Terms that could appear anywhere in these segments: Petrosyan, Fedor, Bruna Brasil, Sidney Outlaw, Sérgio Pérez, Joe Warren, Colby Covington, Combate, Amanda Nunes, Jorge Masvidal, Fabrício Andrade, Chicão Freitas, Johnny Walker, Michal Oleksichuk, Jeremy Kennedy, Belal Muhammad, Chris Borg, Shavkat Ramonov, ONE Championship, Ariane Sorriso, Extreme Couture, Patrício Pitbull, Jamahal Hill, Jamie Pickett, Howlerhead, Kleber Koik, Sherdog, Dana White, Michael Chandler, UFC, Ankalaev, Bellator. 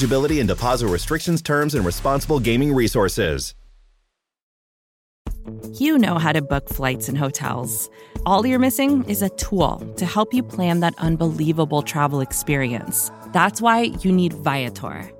Eligibility and deposit restrictions, terms, and responsible gaming resources. You know how to book flights and hotels. All you're missing is a tool to help you plan that unbelievable travel experience. That's why you need Viator.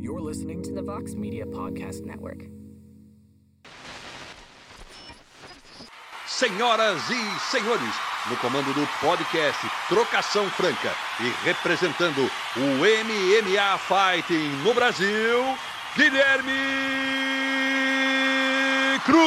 You're listening to the Vox Media Podcast Network. Senhoras e senhores, no comando do podcast Trocação Franca e representando o MMA Fighting no Brasil, Guilherme Cruz!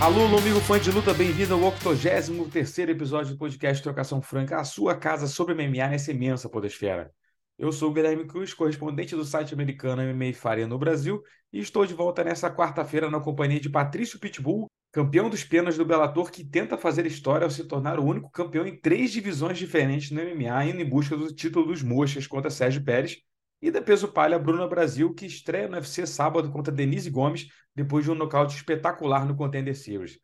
Alô, amigo fã de luta, bem-vindo ao 83º episódio do podcast Trocação Franca, a sua casa sobre MMA nessa imensa podosfera. Eu sou o Guilherme Cruz, correspondente do site americano MMA Faria no Brasil, e estou de volta nessa quarta-feira na companhia de Patrício Pitbull, campeão dos penas do Bellator, que tenta fazer história ao se tornar o único campeão em 3 divisões diferentes no MMA, indo em busca do título dos mochas contra Sérgio Pérez, e da peso palha Bruna Brasil, que estreia no UFC sábado contra Denise Gomes, depois de um nocaute espetacular no Contender Series.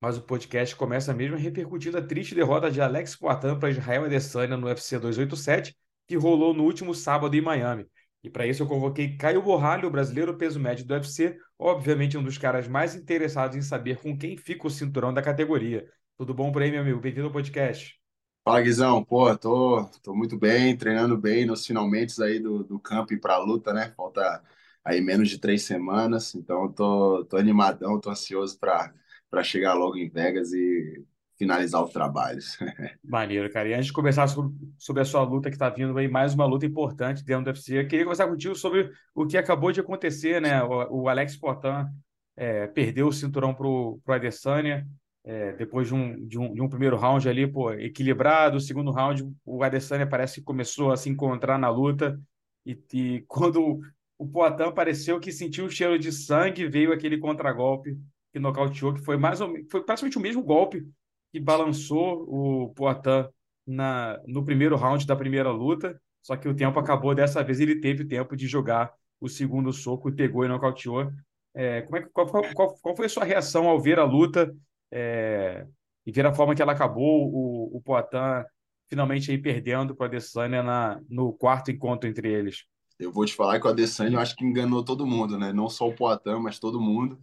Mas o podcast começa mesmo repercutindo a triste derrota de Alex Poatan para Israel Adesanya no UFC 287, que rolou no último sábado em Miami. E para isso eu convoquei Caio Borralho, o brasileiro peso médio do UFC, obviamente um dos caras mais interessados em saber com quem fica o cinturão da categoria. Tudo bom por aí, meu amigo? Bem-vindo ao podcast. Fala, Guizão. Pô, tô muito bem, treinando bem nos finalmente aí do camping para a luta, né? Falta aí menos de 3 semanas, então tô animadão, tô ansioso para chegar logo em Vegas e finalizar os trabalhos. Maneiro, cara. E antes de começar sobre a sua luta que está vindo aí, mais uma luta importante dentro do UFC, eu queria conversar contigo sobre o que acabou de acontecer, né? O Alex Poatan perdeu o cinturão para o Adesanya depois de um primeiro round ali, pô, equilibrado. O segundo round, o Adesanya parece que começou a se encontrar na luta e quando o Poatan pareceu que sentiu o cheiro de sangue, veio aquele contragolpe que nocauteou, que foi praticamente o mesmo golpe que balançou o Poatan no primeiro round da primeira luta, só que o tempo acabou dessa vez, ele teve tempo de jogar o segundo soco, pegou e nocauteou. Qual foi a sua reação ao ver a luta e ver a forma que ela acabou, o Poatan finalmente aí perdendo para o Adesanya no quarto encontro entre eles? Eu vou te falar que o Adesanya eu acho que enganou todo mundo, né? Não só o Poatan, mas todo mundo.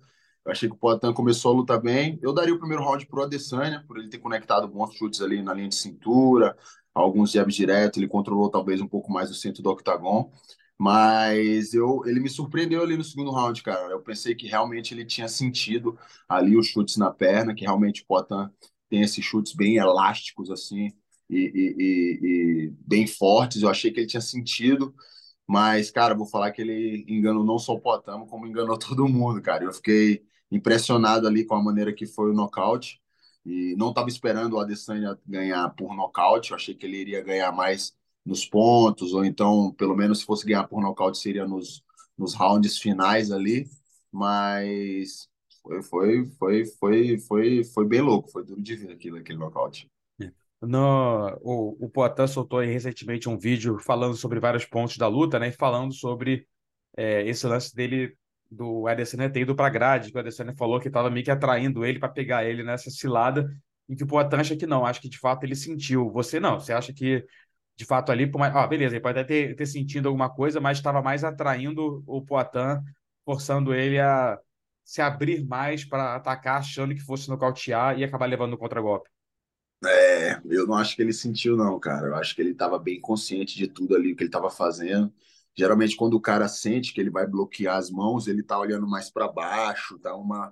Eu achei que o Poatan começou a luta bem. Eu daria o primeiro round para o Adesanya, por ele ter conectado bons chutes ali na linha de cintura, alguns jabs direto, ele controlou talvez um pouco mais o centro do octagon, mas ele me surpreendeu ali no segundo round, cara. Eu pensei que realmente ele tinha sentido ali os chutes na perna, que realmente o Poatan tem esses chutes bem elásticos assim e bem fortes. Eu achei que ele tinha sentido. Mas, cara, vou falar que ele enganou não só o Poatan, como enganou todo mundo, cara. Eu fiquei impressionado ali com a maneira que foi o nocaute. E não estava esperando o Adesanya ganhar por nocaute. Eu achei que ele iria ganhar mais nos pontos, ou então, pelo menos, se fosse ganhar por nocaute, seria nos rounds finais ali. Mas Foi bem louco, foi duro de ver aquilo, aquele nocaute. O Poatan soltou aí recentemente um vídeo falando sobre vários pontos da luta, né? E falando sobre esse lance dele, do Adesanya ter ido para a grade, que o Adesanya falou que estava meio que atraindo ele para pegar ele nessa cilada, e que o Poatan acha que não, acho que de fato ele sentiu. Você não, você acha que de fato ali, beleza, ele pode até ter sentido alguma coisa, mas estava mais atraindo o Poatan, forçando ele a se abrir mais para atacar, achando que fosse nocautear e acabar levando o contragolpe. Eu não acho que ele sentiu não, cara. Eu acho que ele estava bem consciente de tudo ali, o que ele estava fazendo. Geralmente quando o cara sente que ele vai bloquear as mãos, ele tá olhando mais para baixo, tá uma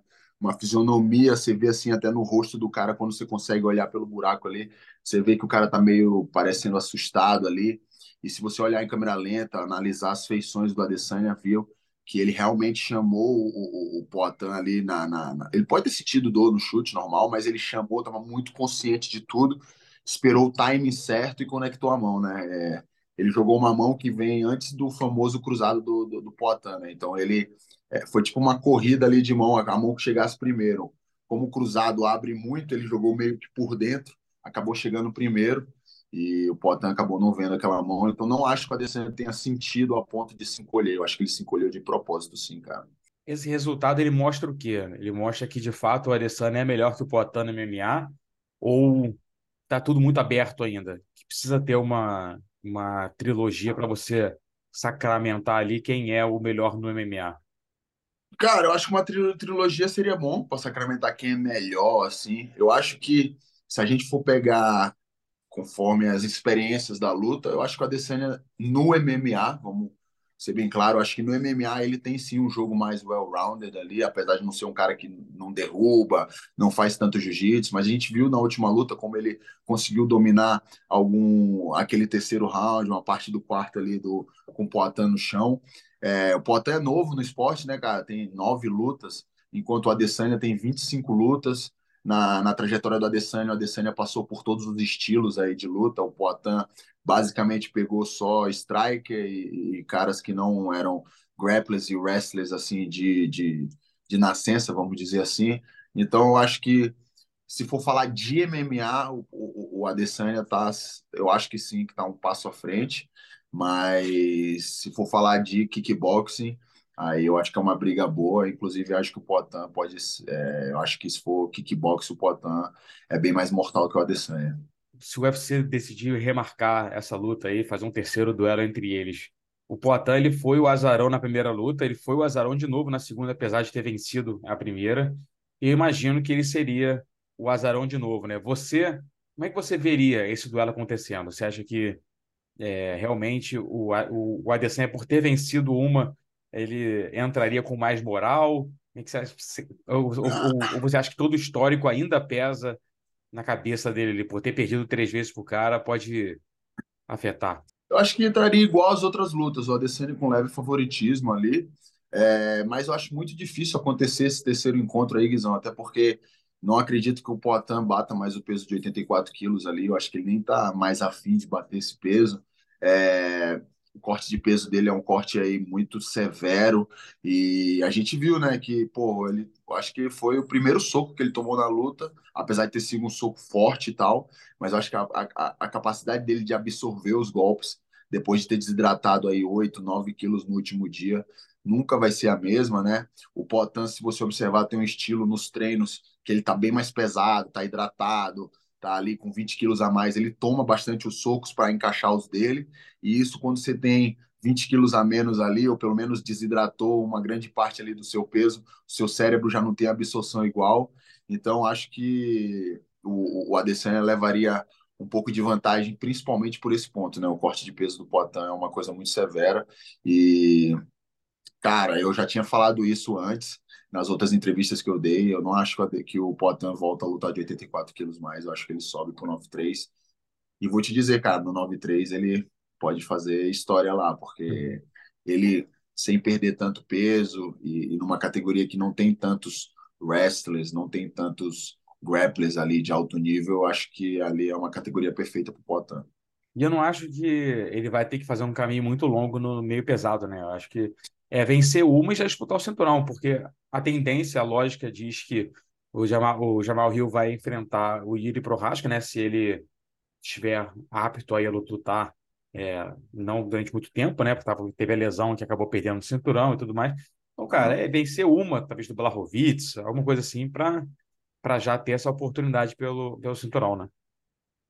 fisionomia, você vê assim até no rosto do cara, quando você consegue olhar pelo buraco ali, você vê que o cara tá meio parecendo assustado ali. E se você olhar em câmera lenta, analisar as feições do Adesanya, viu que ele realmente chamou o Poatan ali Ele pode ter sentido dor no chute normal, mas ele chamou, estava muito consciente de tudo, esperou o timing certo e conectou a mão, né? Ele jogou uma mão que vem antes do famoso cruzado do Poatan, né? Então ele foi tipo uma corrida ali de mão, a mão que chegasse primeiro. Como o cruzado abre muito, ele jogou meio que por dentro, acabou chegando primeiro, e o Poatan acabou não vendo aquela mão. Então não acho que o Adesanya tenha sentido a ponto de se encolher. Eu acho que ele se encolheu de propósito, sim, cara. Esse resultado, ele mostra o quê? Ele mostra que, de fato, o Adesanya é melhor que o Poatan no MMA? Ou tá tudo muito aberto ainda? Que precisa ter uma trilogia para você sacramentar ali quem é o melhor no MMA? Cara, eu acho que uma trilogia seria bom para sacramentar quem é melhor, assim. Eu acho que, se a gente for pegar conforme as experiências da luta, eu acho que o Adesanya no MMA, vamos ser bem claro, eu acho que no MMA ele tem sim um jogo mais well-rounded ali, apesar de não ser um cara que não derruba, não faz tanto jiu-jitsu, mas a gente viu na última luta como ele conseguiu dominar aquele terceiro round, uma parte do quarto ali com o Poatan no chão. O Poatan é novo no esporte, né, cara? Tem 9 lutas, enquanto o Adesanya tem 25 lutas. Na trajetória do Adesanya, o Adesanya passou por todos os estilos aí de luta. O Poatan basicamente pegou só striker e caras que não eram grapplers e wrestlers assim de nascença, vamos dizer assim. Então eu acho que, se for falar de MMA, o Adesanya tá, eu acho que sim, que tá um passo à frente. Mas se for falar de kickboxing, aí eu acho que é uma briga boa. Inclusive, acho que o Poatan pode... eu acho que, se for kickbox, o Poatan é bem mais mortal que o Adesanya. Se o UFC decidir remarcar essa luta aí, fazer um terceiro duelo entre eles, o Poatan, ele foi o azarão na primeira luta, ele foi o azarão de novo na segunda, apesar de ter vencido a primeira. E eu imagino que ele seria o azarão de novo, né? Você, como é que você veria esse duelo acontecendo? Você acha que realmente o Adesanya, por ter vencido uma, ele entraria com mais moral? Ou você acha que todo o histórico ainda pesa na cabeça dele? Ele, por ter perdido 3 vezes pro cara, pode afetar? Eu acho que entraria igual às outras lutas, o Adesanya com leve favoritismo ali, mas eu acho muito difícil acontecer esse terceiro encontro aí, Guizão, até porque não acredito que o Poatan bata mais o peso de 84 quilos ali. Eu acho que ele nem tá mais afim de bater esse peso. O corte de peso dele é um corte aí muito severo, e a gente viu, né, que, ele, eu acho que foi o primeiro soco que ele tomou na luta, apesar de ter sido um soco forte e tal, mas eu acho que a capacidade dele de absorver os golpes, depois de ter desidratado aí 8, 9 quilos no último dia, nunca vai ser a mesma, né? O Poatan, se você observar, tem um estilo nos treinos que ele tá bem mais pesado, tá hidratado, tá ali com 20 quilos a mais, ele toma bastante os socos para encaixar os dele, e isso, quando você tem 20 quilos a menos ali, ou pelo menos desidratou uma grande parte ali do seu peso, o seu cérebro já não tem absorção igual. Então acho que o Adesanya levaria um pouco de vantagem, principalmente por esse ponto, né? O corte de peso do Poatan é uma coisa muito severa, e, cara, eu já tinha falado isso antes, nas outras entrevistas que eu dei. Eu não acho que o Poatan volta a lutar de 84 quilos mais, eu acho que ele sobe pro 93, e vou te dizer, cara, no 93 ele pode fazer história lá, porque ele, sem perder tanto peso, e numa categoria que não tem tantos wrestlers, não tem tantos grapplers ali de alto nível, eu acho que ali é uma categoria perfeita pro Poatan. E eu não acho que ele vai ter que fazer um caminho muito longo no meio pesado, né? Eu acho que vencer uma e já disputar o cinturão, porque a tendência, a lógica diz que o Jamahal Hill vai enfrentar o Jiří Procházka, né? Se ele estiver apto aí a lutar, não durante muito tempo, né? Porque teve a lesão que acabou perdendo o cinturão e tudo mais. Então, cara, é vencer uma, talvez do Blachowicz, alguma coisa assim, para já ter essa oportunidade pelo cinturão, né?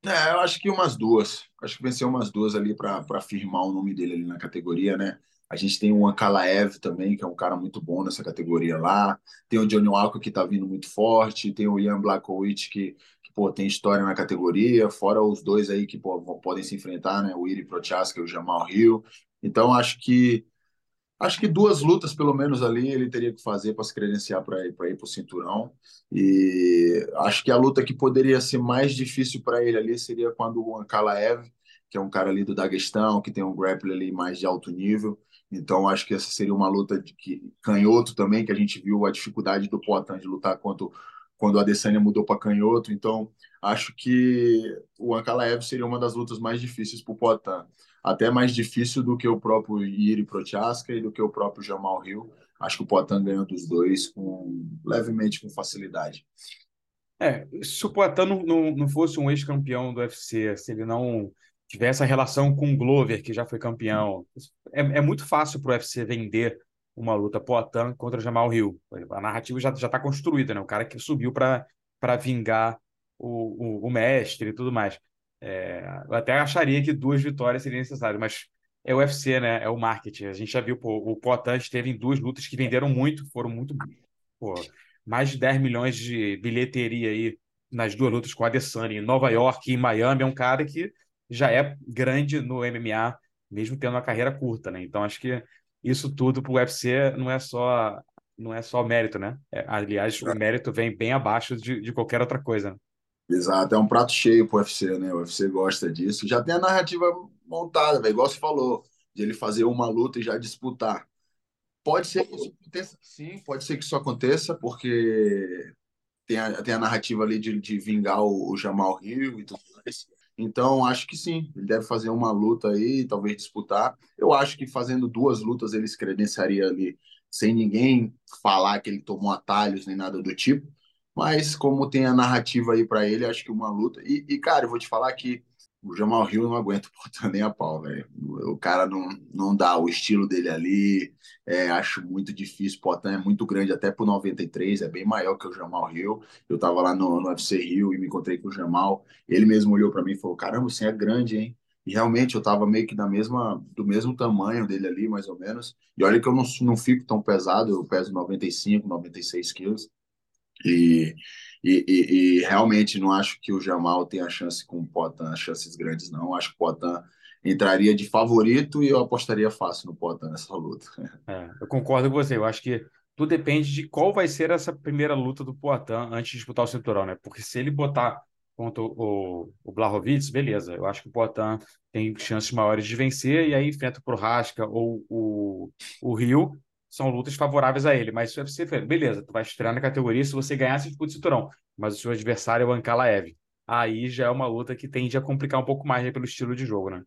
Eu acho que umas duas. Acho que vencer umas duas ali para firmar o nome dele ali na categoria, né? A gente tem o Ankalaev também, que é um cara muito bom nessa categoria lá. Tem o Johnny Walker, que tá vindo muito forte. Tem o Ian Blachowicz, que tem história na categoria. Fora os dois aí que podem se enfrentar, né? O Jiří Procházka e o Jamahal Hill. Então, acho que duas lutas, pelo menos, ali ele teria que fazer para se credenciar para ir para o cinturão. E acho que a luta que poderia ser mais difícil para ele ali seria quando o Ankalaev, que é um cara ali do Daguestão, que tem um grappling ali mais de alto nível. Então, acho que essa seria uma luta de canhoto também, que a gente viu a dificuldade do Poatan de lutar quando a Adesanya mudou para canhoto. Então, acho que o Ankalaev seria uma das lutas mais difíceis para o Poatan. Até mais difícil do que o próprio Jiří Procházka e do que o próprio Jamahal Hill. Acho que o Poatan ganha dos dois levemente com facilidade. Se o Poatan não fosse um ex-campeão do UFC, se ele não tiver essa relação com o Glover, que já foi campeão, é muito fácil para o UFC vender uma luta Poatan contra o Jamahal Hill. A narrativa já está construída, né? O cara que subiu para vingar o mestre e tudo mais. Eu até acharia que duas vitórias seriam necessárias, mas é o UFC, né? É o marketing. A gente já viu, o Poatan esteve em duas lutas que venderam muito, foram muito, mais de 10 milhões de bilheteria aí nas duas lutas com a Adesanya em Nova York e em Miami. É um cara que já é grande no MMA, mesmo tendo uma carreira curta, né? Então, acho que isso tudo para o UFC não é só mérito, né? Aliás, o mérito vem bem abaixo de qualquer outra coisa. Exato, é um prato cheio para o UFC, né? O UFC gosta disso. Já tem a narrativa montada, véio, igual você falou, de ele fazer uma luta e já disputar. Pode ser que isso aconteça, sim, pode ser que isso aconteça, porque tem a narrativa ali de vingar o Jamahal Hill e tudo mais. Então, acho que sim, ele deve fazer uma luta aí, talvez disputar. Eu acho que fazendo duas lutas ele se credenciaria ali, sem ninguém falar que ele tomou atalhos nem nada do tipo. Mas como tem a narrativa aí para ele, acho que uma luta... cara, eu vou te falar que o Jamahal Hill não aguenta o Poatan nem a pau, velho. O cara não dá o estilo dele ali, acho muito difícil. O Poatan é muito grande, até pro 93, é bem maior que o Jamahal Hill. Eu tava lá no UFC Rio e me encontrei com o Jamahal. Ele mesmo olhou para mim e falou, caramba, você é grande, hein? E realmente eu tava meio que do mesmo tamanho dele ali, mais ou menos. E olha que eu não fico tão pesado, eu peso 95, 96 quilos. E realmente não acho que o Jamahal tenha chance com o Poatan, chances grandes não. Acho que o Poatan entraria de favorito e eu apostaria fácil no Poatan nessa luta. Eu concordo com você, eu acho que tudo depende de qual vai ser essa primeira luta do Poatan antes de disputar o cinturão, né? Porque se ele botar contra o Blachowicz, beleza, eu acho que o Poatan tem chances maiores de vencer e aí enfrenta o Procházka ou o Hill. São lutas favoráveis a ele, mas se o UFC, beleza, tu vai estrear na categoria, se você ganhar, você disputa o cinturão, mas o seu adversário é o Ankalaev. Aí já é uma luta que tende a complicar um pouco mais, né, pelo estilo de jogo, né?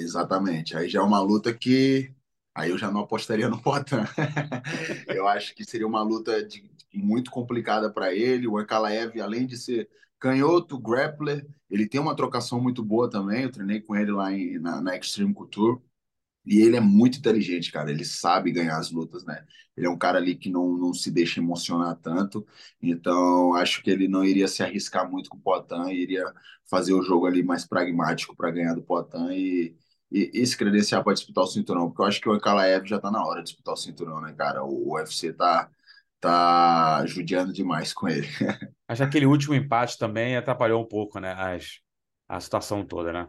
Exatamente. Aí já é uma luta que... Aí eu já não apostaria no Poatan. Eu acho que seria uma luta muito complicada para ele. O Ankalaev, além de ser canhoto, grappler, ele tem uma trocação muito boa também, eu treinei com ele lá na Extreme Couture. E ele é muito inteligente, cara. Ele sabe ganhar as lutas, né? Ele é um cara ali que não se deixa emocionar tanto. Então, acho que ele não iria se arriscar muito com o Poatan. Iria fazer o jogo ali mais pragmático para ganhar do Poatan e se credenciar para disputar o cinturão. Porque eu acho que o Ankalaev já tá na hora de disputar o cinturão, né, cara? O UFC tá judiando demais com ele. Acho que aquele último empate também atrapalhou um pouco, né? A situação toda, né?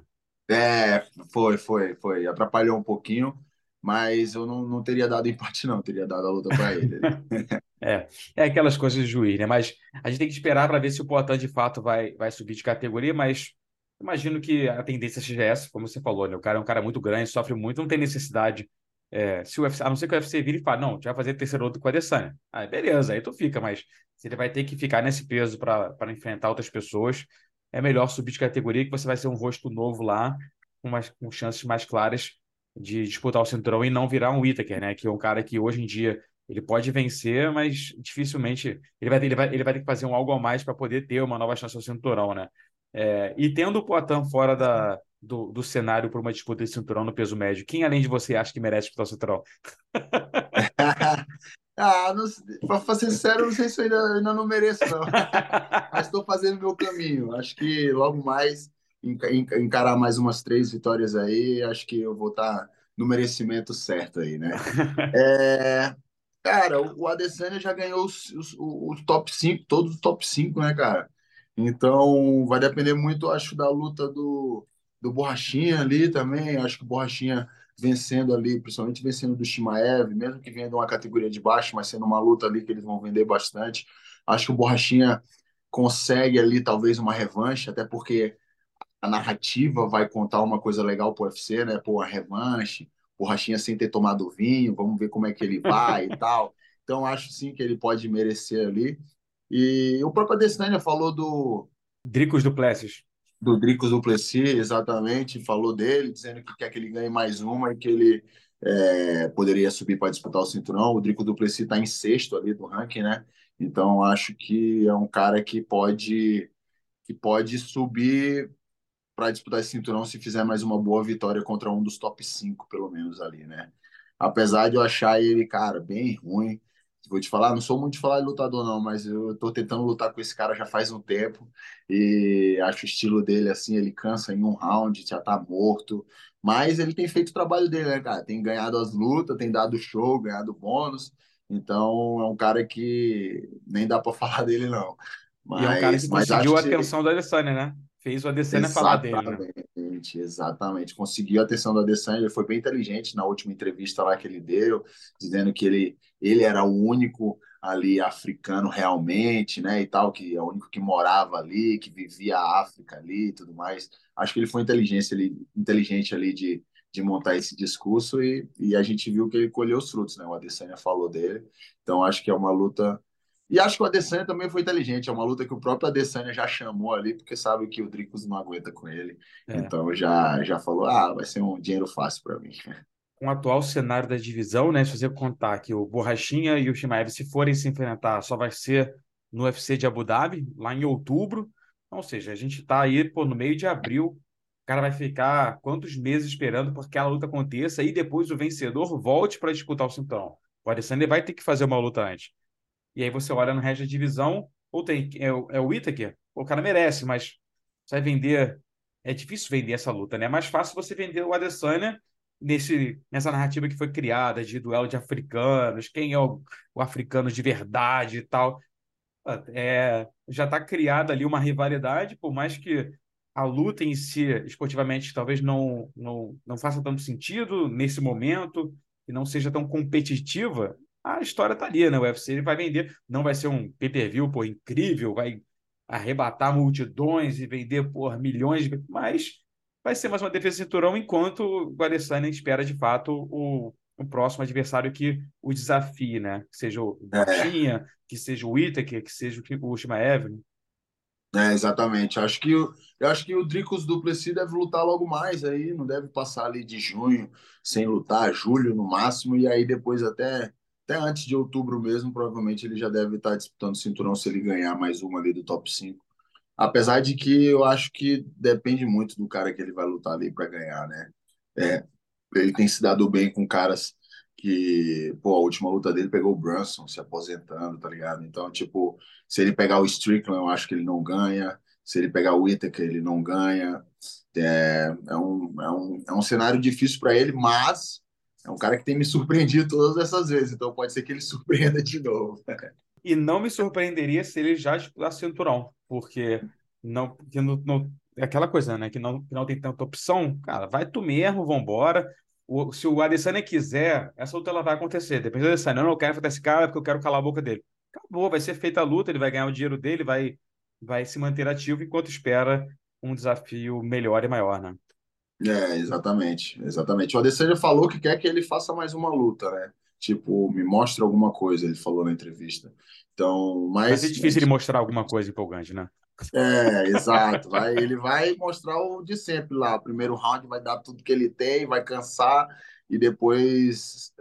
Foi. Atrapalhou um pouquinho, mas eu não teria dado empate, não. Eu teria dado a luta para ele. É aquelas coisas de juiz, né? Mas a gente tem que esperar para ver se o Poatan, de fato, vai subir de categoria, mas imagino que a tendência seja essa, como você falou, né? O cara é um cara muito grande, sofre muito, não tem necessidade. Se o UFC, a não ser que o UFC vire e fale, não, tu vai fazer terceiro luta com a Adesanya. Aí, beleza, aí tu fica, mas se ele vai ter que ficar nesse peso para enfrentar outras pessoas... É melhor subir de categoria que você vai ser um rosto novo lá, com chances mais claras de disputar o cinturão e não virar um Whittaker, né? Que é um cara que hoje em dia Ele pode vencer, mas dificilmente... Ele vai ter que fazer um algo a mais para poder ter uma nova chance ao cinturão, né? E tendo o Poatan fora do cenário por uma disputa de cinturão no peso médio, quem além de você acha que merece disputar o cinturão? Para ser sincero, não sei se eu ainda não mereço, não. Mas estou fazendo meu caminho. Acho que logo mais, encarar mais umas 3 vitórias aí, acho que eu vou estar no merecimento certo aí, né? Cara, o Adesanya já ganhou os top 5, todos os top 5, né, cara? Então, vai depender muito, acho, da luta do Borrachinha ali também. Acho que o Borrachinha vencendo ali, principalmente vencendo do Chimaev, mesmo que venha de uma categoria de baixo, mas sendo uma luta ali que eles vão vender bastante. Acho que o Borrachinha consegue ali, talvez, uma revanche, até porque a narrativa vai contar uma coisa legal pro UFC, né? Pô, a revanche, Borrachinha sem ter tomado vinho, vamos ver como é que ele vai e tal. Então, acho sim que ele pode merecer ali. E o próprio Adesanya falou do... Dricus du Plessis. Do Dricus du Plessis, exatamente. Falou dele, dizendo que quer que ele ganhe mais uma e que ele poderia subir para disputar o cinturão. O Dricus du Plessis está em 6º ali do ranking, né? Então, acho que é um cara que pode subir para disputar esse cinturão se fizer mais uma boa vitória contra um dos top 5, pelo menos, ali, né? Apesar de eu achar ele, cara, bem ruim. Vou te falar, não sou muito de falar de lutador, não, mas eu tô tentando lutar com esse cara já faz um tempo e acho o estilo dele assim, ele cansa em um round, já tá morto, mas ele tem feito o trabalho dele, né, cara? Tem ganhado as lutas, tem dado show, ganhado bônus, então é um cara que nem dá pra falar dele, não. Mas, e é um cara que conseguiu a atenção do Adesanya, né? Fez o Adesanya falar dele, né? Exatamente. Conseguiu a atenção do Adesanya. Ele foi bem inteligente na última entrevista lá que ele deu, dizendo que ele era o único ali africano realmente, né, e tal, que é o único que morava ali, que vivia a África ali e tudo mais. Acho que ele foi inteligente ali de montar esse discurso e a gente viu que ele colheu os frutos, né? O Adesanya falou dele. Então, acho que é uma luta... E acho que o Adesanya também foi inteligente. É uma luta que o próprio Adesanya já chamou ali, porque sabe que o Dricus não aguenta com ele. Então já falou, vai ser um dinheiro fácil para mim. Com o atual cenário da divisão, né? Se você contar que o Borrachinha e o Chimaev, se forem se enfrentar, só vai ser no UFC de Abu Dhabi, lá em outubro. Ou seja, a gente está aí no meio de abril. O cara vai ficar quantos meses esperando para que a luta aconteça e depois o vencedor volte para disputar o cinturão. O Adesanya vai ter que fazer uma luta antes. E aí você olha no resto da divisão, ou tem o Whittaker, o cara merece, mas você vai vender... É difícil vender essa luta, né? É mais fácil você vender o Adesanya nessa narrativa que foi criada de duelo de africanos, quem é o africano de verdade e tal. Já está criada ali uma rivalidade, por mais que a luta em si, esportivamente, talvez não faça tanto sentido nesse momento e não seja tão competitiva. A história tá ali, né? O UFC ele vai vender. Não vai ser um pay-per-view, pô, incrível. Vai arrebatar multidões e vender por milhões. Mas vai ser mais uma defesa de cinturão enquanto o Adesanya espera, de fato, o próximo adversário que o desafie, né? Que seja o Borrachinha, que seja o Whittaker, que seja o Chimaev. Exatamente. Eu acho que o Dricus du Plessis deve lutar logo mais aí. Não deve passar ali de junho sem lutar, julho no máximo. E aí depois até antes de outubro mesmo, provavelmente ele já deve estar disputando o cinturão se ele ganhar mais uma ali do top 5. Apesar de que eu acho que depende muito do cara que ele vai lutar ali para ganhar, né? Ele tem se dado bem com caras que... Pô, a última luta dele pegou o Brunson se aposentando, tá ligado? Então, tipo, se ele pegar o Strickland, eu acho que ele não ganha. Se ele pegar o Whittaker, ele não ganha. É um cenário difícil para ele, mas... É um cara que tem me surpreendido todas essas vezes, então pode ser que ele surpreenda de novo. E não me surpreenderia se ele já disputasse cinturão, porque não é aquela coisa, né? Que não tem tanta opção, cara, vai tu mesmo, vambora. Se o Adesanya quiser, essa luta ela vai acontecer. Depois do Adesanya, eu não quero enfrentar esse cara porque eu quero calar a boca dele. Acabou, vai ser feita a luta, ele vai ganhar o dinheiro dele, vai se manter ativo enquanto espera um desafio melhor e maior, né? Exatamente. O Adesanya falou que quer que ele faça mais uma luta, né? Tipo, me mostra alguma coisa, ele falou na entrevista. Então, mas é difícil ele mostrar alguma coisa empolgante, né? Exato. Ele vai mostrar o de sempre lá. O primeiro round vai dar tudo que ele tem, vai cansar e depois...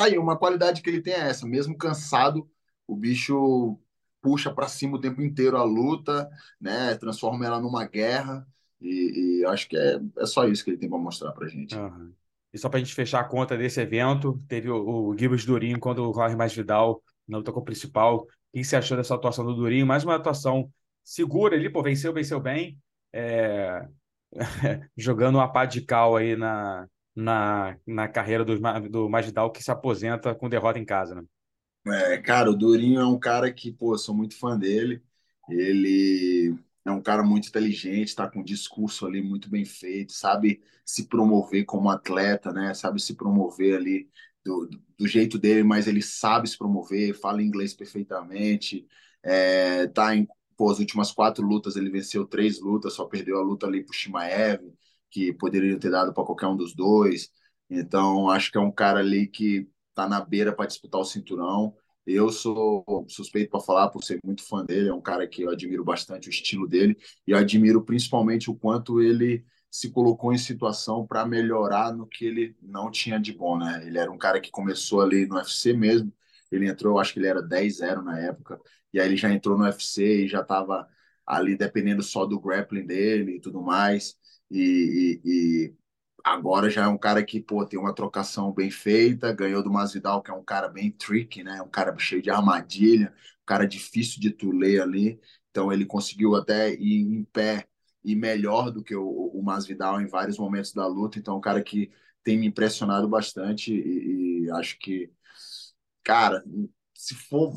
tá aí, uma qualidade que ele tem é essa, mesmo cansado, o bicho puxa para cima o tempo inteiro a luta, né? Transforma ela numa guerra, e acho que é só isso que ele tem para mostrar pra gente. Uhum. E só pra gente fechar a conta desse evento, teve o Gibbs Durinho contra o Jorge Masvidal na luta com o principal. Quem se achou dessa atuação do Durinho? Mais uma atuação segura ali, pô, venceu bem, jogando uma pá de cal aí na carreira do Masvidal, que se aposenta com derrota em casa, né? Cara, o Durinho é um cara que, pô, sou muito fã dele. Ele é um cara muito inteligente, tá com um discurso ali muito bem feito, sabe se promover como atleta, né? Sabe se promover ali do jeito dele, mas ele sabe se promover, fala inglês perfeitamente, tá em, pô, as últimas 4 lutas, ele venceu 3 lutas, só perdeu a luta ali pro Chimaev, que poderia ter dado para qualquer um dos dois. Então, acho que é um cara ali que tá na beira para disputar o cinturão. Eu sou suspeito para falar, por ser muito fã dele, é um cara que eu admiro bastante o estilo dele, e eu admiro principalmente o quanto ele se colocou em situação para melhorar no que ele não tinha de bom, né? Ele era um cara que começou ali no UFC mesmo, ele entrou, acho que ele era 10-0 na época, e aí ele já entrou no UFC e já estava ali dependendo só do grappling dele e tudo mais, e agora já é um cara que, pô, tem uma trocação bem feita, ganhou do Masvidal, que é um cara bem tricky, né? Um cara cheio de armadilha, um cara difícil de tu ler ali. Então ele conseguiu até ir em pé e melhor do que o Masvidal em vários momentos da luta. Então é um cara que tem me impressionado bastante e acho que, cara, se for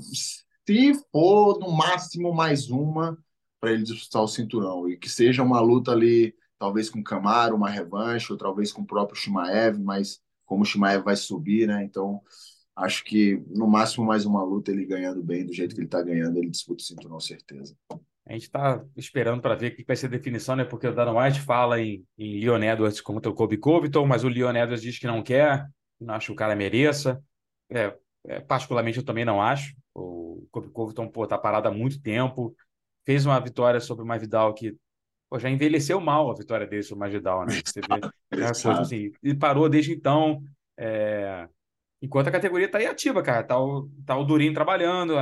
no máximo mais uma para ele disputar o cinturão e que seja uma luta ali talvez com o Camaro, uma revanche, ou talvez com o próprio Chimaev, mas como o Chimaev vai subir, né? Então, acho que no máximo mais uma luta, ele ganhando bem, do jeito que ele tá ganhando, ele disputa o cinturão, certeza. A gente tá esperando para ver o que vai ser a definição, né? Porque o Dana White fala em Leon Edwards contra o Colby Covington, mas o Leon Edwards diz que não quer, não acha que o cara mereça. Particularmente, eu também não acho. O Colby Covington, pô, tá parado há muito tempo, fez uma vitória sobre o Masvidal que já envelheceu mal a vitória dele sobre o Masvidal, né? Você vê assim, e parou desde então. Enquanto a categoria tá aí ativa, cara. Tá o Durinho trabalhando,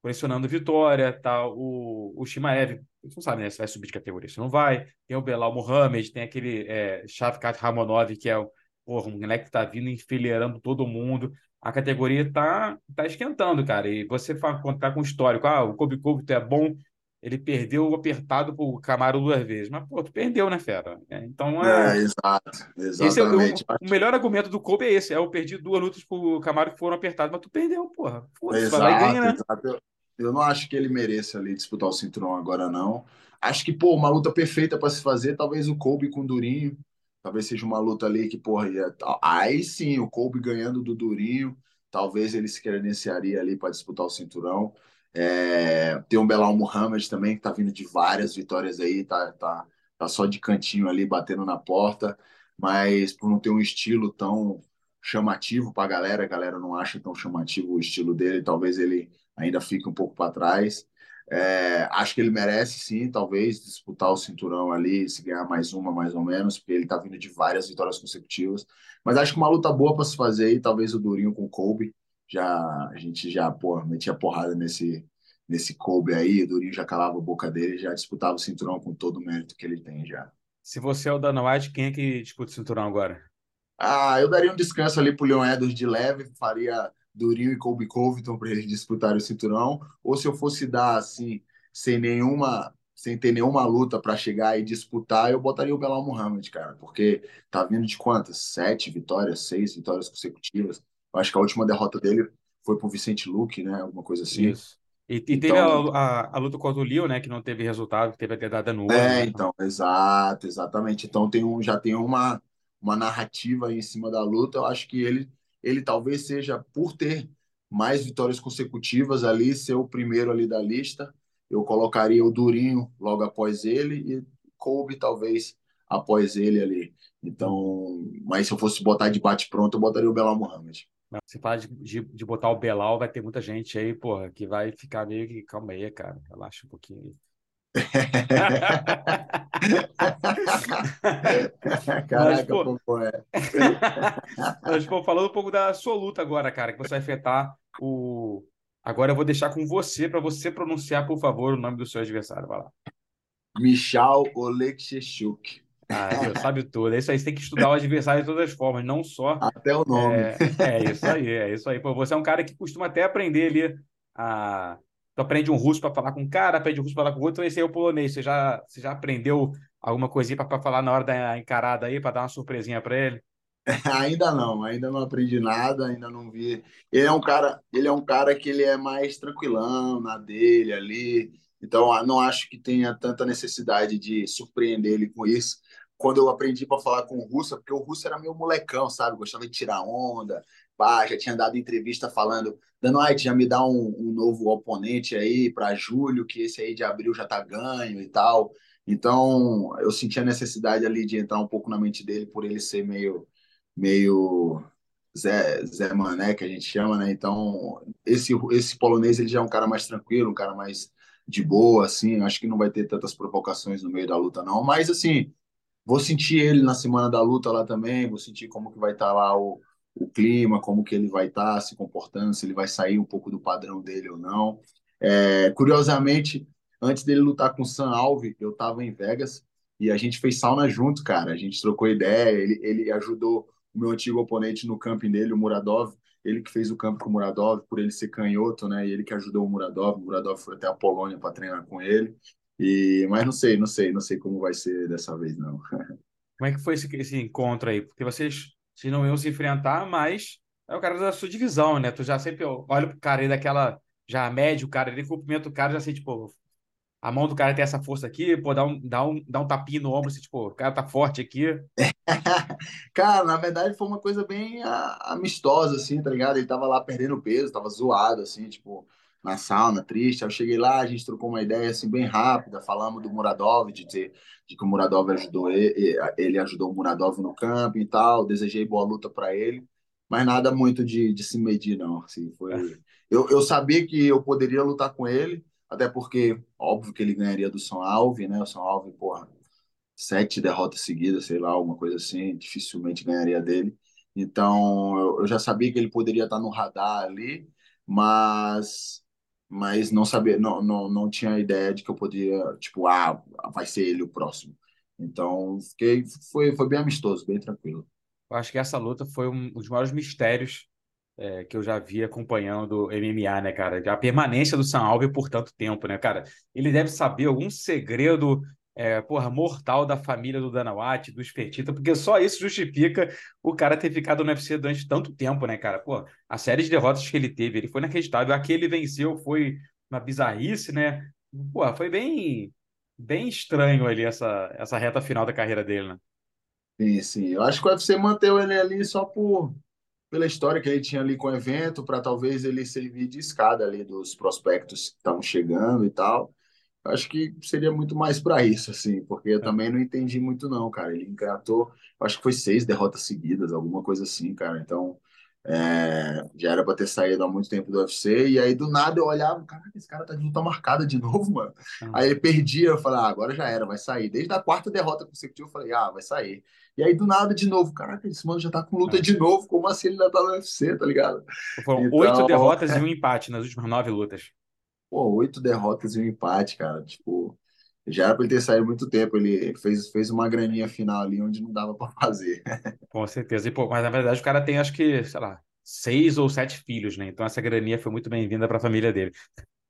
colecionando vitória, tá o Chimaev. Você não sabe, né? Se vai subir de categoria, se não vai. Tem o Belal Muhammad, tem aquele Shavkat Ramonov, que é um moleque que tá vindo enfileirando todo mundo. A categoria tá esquentando, cara. E você contar com o histórico. Ah, o Colby Covington é bom. Ele perdeu apertado pro Camaro 2 vezes. Mas, pô, tu perdeu, né, fera? Então, exato. Exatamente. O melhor argumento do Colby é esse. Eu perdi 2 lutas pro Camaro que foram apertadas, mas tu perdeu, porra. Foda-se, vai lá e ganha, né? Exato. Eu não acho que ele mereça ali disputar o cinturão agora, não. Acho que, pô, uma luta perfeita para se fazer, talvez o Colby com o Durinho. Talvez seja uma luta ali que, porra, aí sim, o Colby ganhando do Durinho. Talvez ele se credenciaria ali para disputar o cinturão. Tem o Belal Muhammad também, que tá vindo de várias vitórias aí, tá só de cantinho ali, batendo na porta, mas por não ter um estilo tão chamativo pra galera, a galera não acha tão chamativo o estilo dele, talvez ele ainda fique um pouco para trás. Acho que ele merece sim, talvez, disputar o cinturão ali, se ganhar mais uma, mais ou menos, porque ele tá vindo de várias vitórias consecutivas, mas acho que uma luta boa pra se fazer aí, talvez o Durinho com o Colby. A gente já pô, metia porrada nesse Colby aí, o Durinho já calava a boca dele, já disputava o cinturão com todo o mérito que ele tem já. Se você é o Dana White, quem é que disputa o cinturão agora? Eu daria um descanso ali pro Leon Edwards de leve, faria Durinho e Colby Covington para eles disputarem o cinturão, ou se eu fosse dar assim, sem ter nenhuma luta para chegar e disputar, eu botaria o Belal Muhammad, cara, porque tá vindo de quantas? 6 vitórias consecutivas. Acho que a última derrota dele foi pro Vicente Luque, né? Alguma coisa assim. Isso. E então, teve a luta contra o Leo, né? Que não teve resultado, que teve até dada no olho. Né? Então, exatamente. Então já tem uma narrativa aí em cima da luta. Eu acho que ele talvez seja, por ter mais vitórias consecutivas ali, ser o primeiro ali da lista. Eu colocaria o Durinho logo após ele e Colby talvez após ele ali. Então, mas se eu fosse botar de bate-pronto, eu botaria o Belal Muhammad. Você fala de botar o Belal, vai ter muita gente aí, porra, que vai ficar meio que... Calma aí, cara, relaxa um pouquinho aí. Caraca, mas, pô, é. Mas, pô, falando um pouco da sua luta agora, cara, que você vai enfrentar o... Agora eu vou deixar com você, para você pronunciar, por favor, o nome do seu adversário. Vai lá. Michal Oleksichuk. Ah, Deus, sabe tudo. É isso aí, você tem que estudar o adversário de todas as formas, não só... Até o nome. É isso aí. Pô, você é um cara que costuma até aprender ali a... Tu aprende um russo para falar com um cara, aprende um russo para falar com outro, esse aí é o polonês. Você já aprendeu alguma coisinha para falar na hora da encarada aí, para dar uma surpresinha para ele? Ainda não aprendi nada, ainda não vi. Ele é um cara que ele é mais tranquilão na dele ali, então não acho que tenha tanta necessidade de surpreender ele com isso. Quando eu aprendi para falar com o russo, porque o russo era meu molecão, sabe? Gostava de tirar onda. Já tinha dado entrevista falando, Dana White, já me dá um novo oponente aí para julho, que esse aí de abril já tá ganho e tal. Então, eu senti a necessidade ali de entrar um pouco na mente dele, por ele ser meio Zé Mané, que a gente chama, né? Então, esse polonês, ele já é um cara mais tranquilo, um cara mais de boa, assim. Acho que não vai ter tantas provocações no meio da luta, não. Mas, assim, vou sentir ele na semana da luta lá também, vou sentir como que vai estar lá o clima, como que ele vai estar se comportando, se ele vai sair um pouco do padrão dele ou não. Curiosamente, antes dele lutar com o Sam Alves, eu estava em Vegas e a gente fez sauna junto, cara. A gente trocou ideia, ele ajudou o meu antigo oponente no camping dele, o Muradov, ele que fez o camping com o Muradov, por ele ser canhoto, né? E ele que ajudou o Muradov foi até a Polônia para treinar com ele. Mas não sei como vai ser dessa vez, não. Como é que foi esse encontro aí? Porque vocês não iam se enfrentar, mas é o cara da sua divisão, né? Tu já sempre olha pro cara aí daquela... Já mede o cara, ele cumprimenta o cara, já sei, tipo... A mão do cara tem essa força aqui, pô, dá um tapinho no ombro, assim, tipo, o cara tá forte aqui. Cara, na verdade, foi uma coisa bem amistosa, assim, tá ligado? Ele tava lá perdendo peso, tava zoado, assim, tipo... na sauna, triste. Eu cheguei lá, a gente trocou uma ideia assim bem rápida, falamos do Muradov, de que o Muradov ajudou ele ajudou o Muradov no campo e tal, desejei boa luta para ele, mas nada muito de se medir, não. Assim, foi... Eu sabia que eu poderia lutar com ele, até porque, óbvio que ele ganharia do São Alves, né? O São Alves, porra, 7 derrotas seguidas, sei lá, alguma coisa assim, dificilmente ganharia dele. Então, eu já sabia que ele poderia estar no radar ali, mas não sabia, não tinha ideia de que eu podia, tipo, vai ser ele o próximo. Então, foi bem amistoso, bem tranquilo. Eu acho que essa luta foi um dos maiores mistérios que eu já vi acompanhando MMA, né, cara? A permanência do Sam Alves por tanto tempo, né, cara? Ele deve saber algum segredo, mortal da família do Dana White, dos Fertitta, porque só isso justifica o cara ter ficado no UFC durante tanto tempo, né, cara? Pô, a série de derrotas que ele teve, ele foi inacreditável. A que ele venceu foi uma bizarrice, né? Pô, foi bem, bem estranho ali essa reta final da carreira dele, né? Sim. Eu acho que o UFC manteve ele ali só pela história que ele tinha ali com o evento, para talvez ele servir de escada ali dos prospectos que estavam chegando e tal. Acho que seria muito mais para isso, assim, porque eu também não entendi muito, não, cara. Ele engatou, acho que foi 6 derrotas seguidas, alguma coisa assim, cara. Então, já era para ter saído há muito tempo do UFC, e aí do nada eu olhava, caraca, esse cara tá de luta marcada de novo, mano. Aí ele perdia, eu falei, agora já era, vai sair. Desde a 4ª derrota consecutiva, eu falei, vai sair. E aí do nada de novo, caraca, esse mano já tá com luta de novo, como assim ele ainda tá no UFC, tá ligado? Foram então, 8 derrotas e um empate nas últimas 9 lutas. Pô, 8 derrotas e um empate, cara. Tipo, já era pra ele ter saído muito tempo. Ele fez uma graninha final ali onde não dava pra fazer. Com certeza. E, pô, mas, na verdade, o cara tem, acho que, sei lá, 6 ou 7 filhos, né? Então, essa graninha foi muito bem-vinda pra família dele.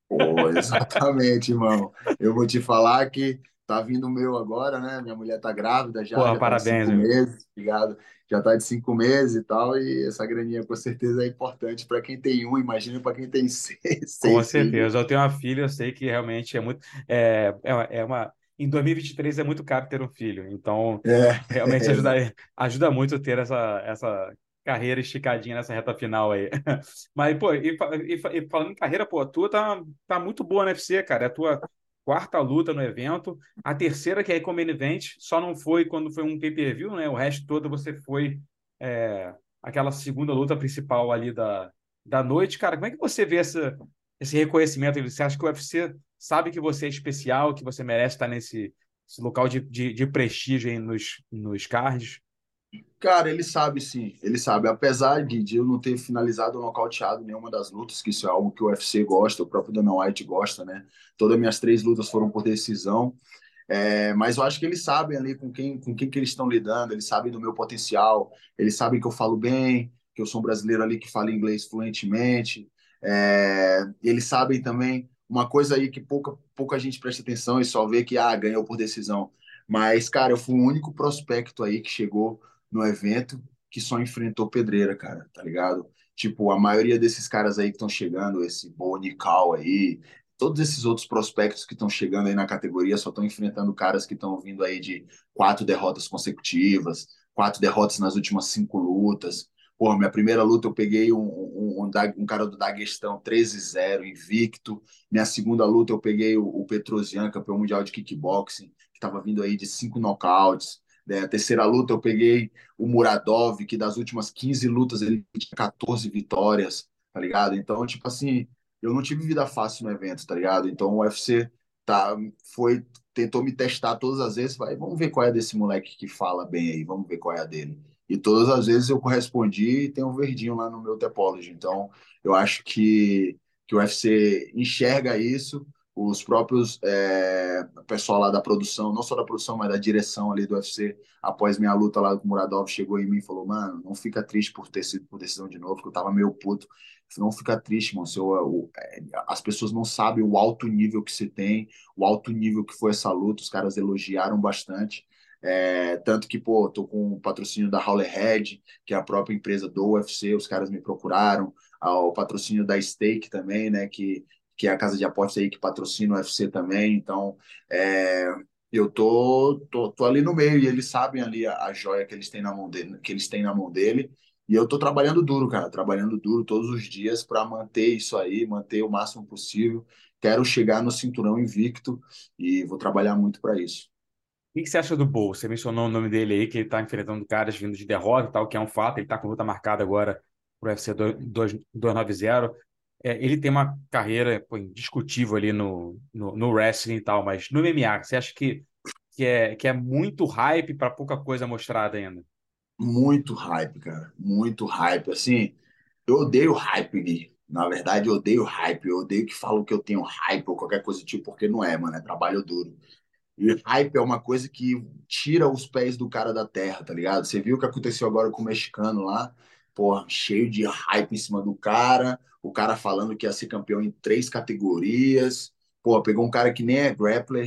Pô, exatamente, irmão. Eu vou te falar que tá vindo o meu agora, né? Minha mulher tá grávida já. Pô, já parabéns, tá de 5 meses, ligado? Já tá de 5 meses e tal, e essa graninha com certeza é importante para quem tem 1, imagina para quem tem 6. Com certeza, filhos. Eu tenho uma filha, eu sei que realmente é muito... Em 2023 é muito caro ter um filho, então realmente ajuda muito ter essa carreira esticadinha nessa reta final aí. Mas, pô, e falando em carreira, pô, a tua tá muito boa na UFC, cara, a tua 4ª luta no evento, a 3ª que é como main event, só não foi quando foi um pay-per-view, né? O resto todo você foi aquela segunda luta principal ali da noite. Cara, como é que você vê esse reconhecimento? Você acha que o UFC sabe que você é especial, que você merece estar nesse esse local de prestígio aí nos cards? Cara, ele sabe sim, ele sabe. Apesar de eu não ter finalizado ou nocauteado nenhuma das lutas, que isso é algo que o UFC gosta, o próprio Dana White gosta, né? Todas as minhas 3 lutas foram por decisão. Mas eu acho que eles sabem ali com quem que eles estão lidando, eles sabem do meu potencial, eles sabem que eu falo bem, que eu sou um brasileiro ali que fala inglês fluentemente. Eles sabem também uma coisa aí que pouca gente presta atenção e só vê que, ganhou por decisão. Mas, cara, eu fui o único prospecto aí que chegou no evento que só enfrentou pedreira, cara, tá ligado? Tipo, a maioria desses caras aí que estão chegando, esse Bo Nickal aí... Todos esses outros prospectos que estão chegando aí na categoria só estão enfrentando caras que estão vindo aí de 4 derrotas consecutivas, 4 derrotas nas últimas 5 lutas. Pô, minha primeira luta eu peguei um cara do Daguestão 13-0, invicto. Minha segunda luta eu peguei o Petrosyan, campeão mundial de kickboxing, que estava vindo aí de 5 nocautes. A terceira luta eu peguei o Muradov, que das últimas 15 lutas ele tinha 14 vitórias, tá ligado? Então, tipo assim... Eu não tive vida fácil no evento, tá ligado? Então o UFC tentou me testar todas as vezes, vamos ver qual é desse moleque que fala bem aí, vamos ver qual é a dele. E todas as vezes eu correspondi e tem um verdinho lá no meu topology. Então eu acho que o UFC enxerga isso, os próprios pessoal lá da produção, não só da produção, mas da direção ali do UFC, após minha luta lá com o Muradov, chegou em mim e falou, mano, não fica triste por ter sido por decisão de novo, porque eu tava meio puto. Não fica triste, mano. As pessoas não sabem o alto nível que se tem, o alto nível que foi essa luta. Os caras elogiaram bastante. Tanto que, pô, tô com o patrocínio da Howlerhead, que é a própria empresa do UFC. Os caras me procuraram. O patrocínio da Stake também, né? Que é a casa de apostas aí que patrocina o UFC também. Então, eu tô ali no meio e eles sabem ali a joia que eles têm na mão dele, E eu tô trabalhando duro, cara, trabalhando duro todos os dias para manter isso aí, manter o máximo possível. Quero chegar no cinturão invicto e vou trabalhar muito para isso. O que você acha do Bo? Você mencionou o nome dele aí, que ele tá enfrentando caras vindo de derrota e tal, que é um fato. Ele tá com luta marcada agora pro UFC 290. Ele tem uma carreira indiscutível ali no wrestling e tal, mas no MMA, você acha que é muito hype para pouca coisa mostrada ainda? Muito hype, cara, muito hype, assim, eu odeio hype, Gui, na verdade eu odeio hype, eu odeio que falam que eu tenho hype ou qualquer coisa do tipo, porque não é, mano, é trabalho duro, e hype é uma coisa que tira os pés do cara da terra, tá ligado? Você viu o que aconteceu agora com o mexicano lá, porra, cheio de hype em cima do cara, o cara falando que ia ser campeão em 3 categorias, porra, pegou um cara que nem é grappler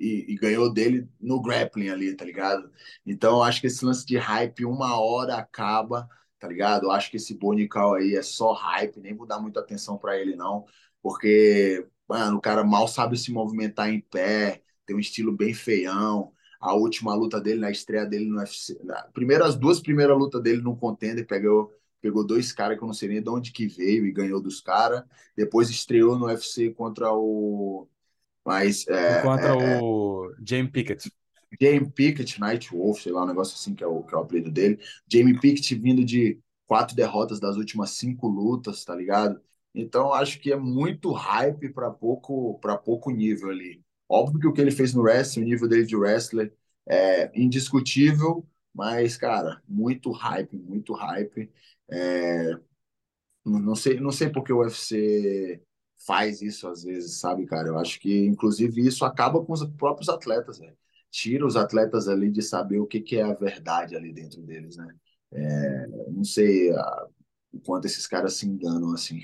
e ganhou dele no grappling ali, tá ligado? Então, eu acho que esse lance de hype, uma hora acaba, tá ligado? Eu acho que esse Bo Nickal aí é só hype, nem vou dar muita atenção pra ele, não. Porque, mano, o cara mal sabe se movimentar em pé, tem um estilo bem feião. A última luta dele, na estreia dele no UFC... As 2 primeiras lutas dele no Contender, pegou 2 caras que eu não sei nem de onde que veio e ganhou dos caras. Depois estreou no UFC contra o... o Jamie Pickett. Jamie Pickett, Night Wolf, sei lá, um negócio assim que é o apelido dele. Jamie Pickett vindo de 4 derrotas das últimas 5 lutas, tá ligado? Então, acho que é muito hype para pouco nível ali. Óbvio que o que ele fez no wrestling, o nível dele de wrestler, é indiscutível, mas, cara, muito hype, muito hype. Não sei porque o UFC... faz isso às vezes, sabe, cara? Eu acho que, inclusive, isso acaba com os próprios atletas, né? Tira os atletas ali de saber o que é a verdade ali dentro deles, né? Não sei o quanto esses caras se enganam, assim.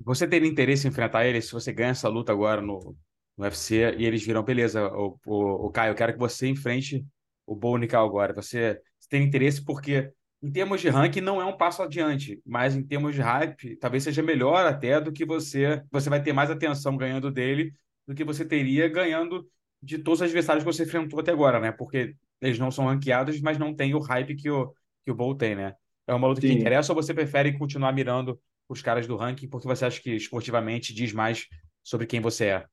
Você teria interesse em enfrentar eles se você ganha essa luta agora no UFC e eles viram, beleza, o Caio, eu quero que você enfrente o Bo Nickal agora. Você tem interesse porque... Em termos de ranking, não é um passo adiante, mas em termos de hype, talvez seja melhor até do que você vai ter mais atenção ganhando dele do que você teria ganhando de todos os adversários que você enfrentou até agora, né? Porque eles não são ranqueados, mas não tem o hype que o Bo tem, né? É uma luta que interessa ou você prefere continuar mirando os caras do ranking porque você acha que esportivamente diz mais sobre quem você é?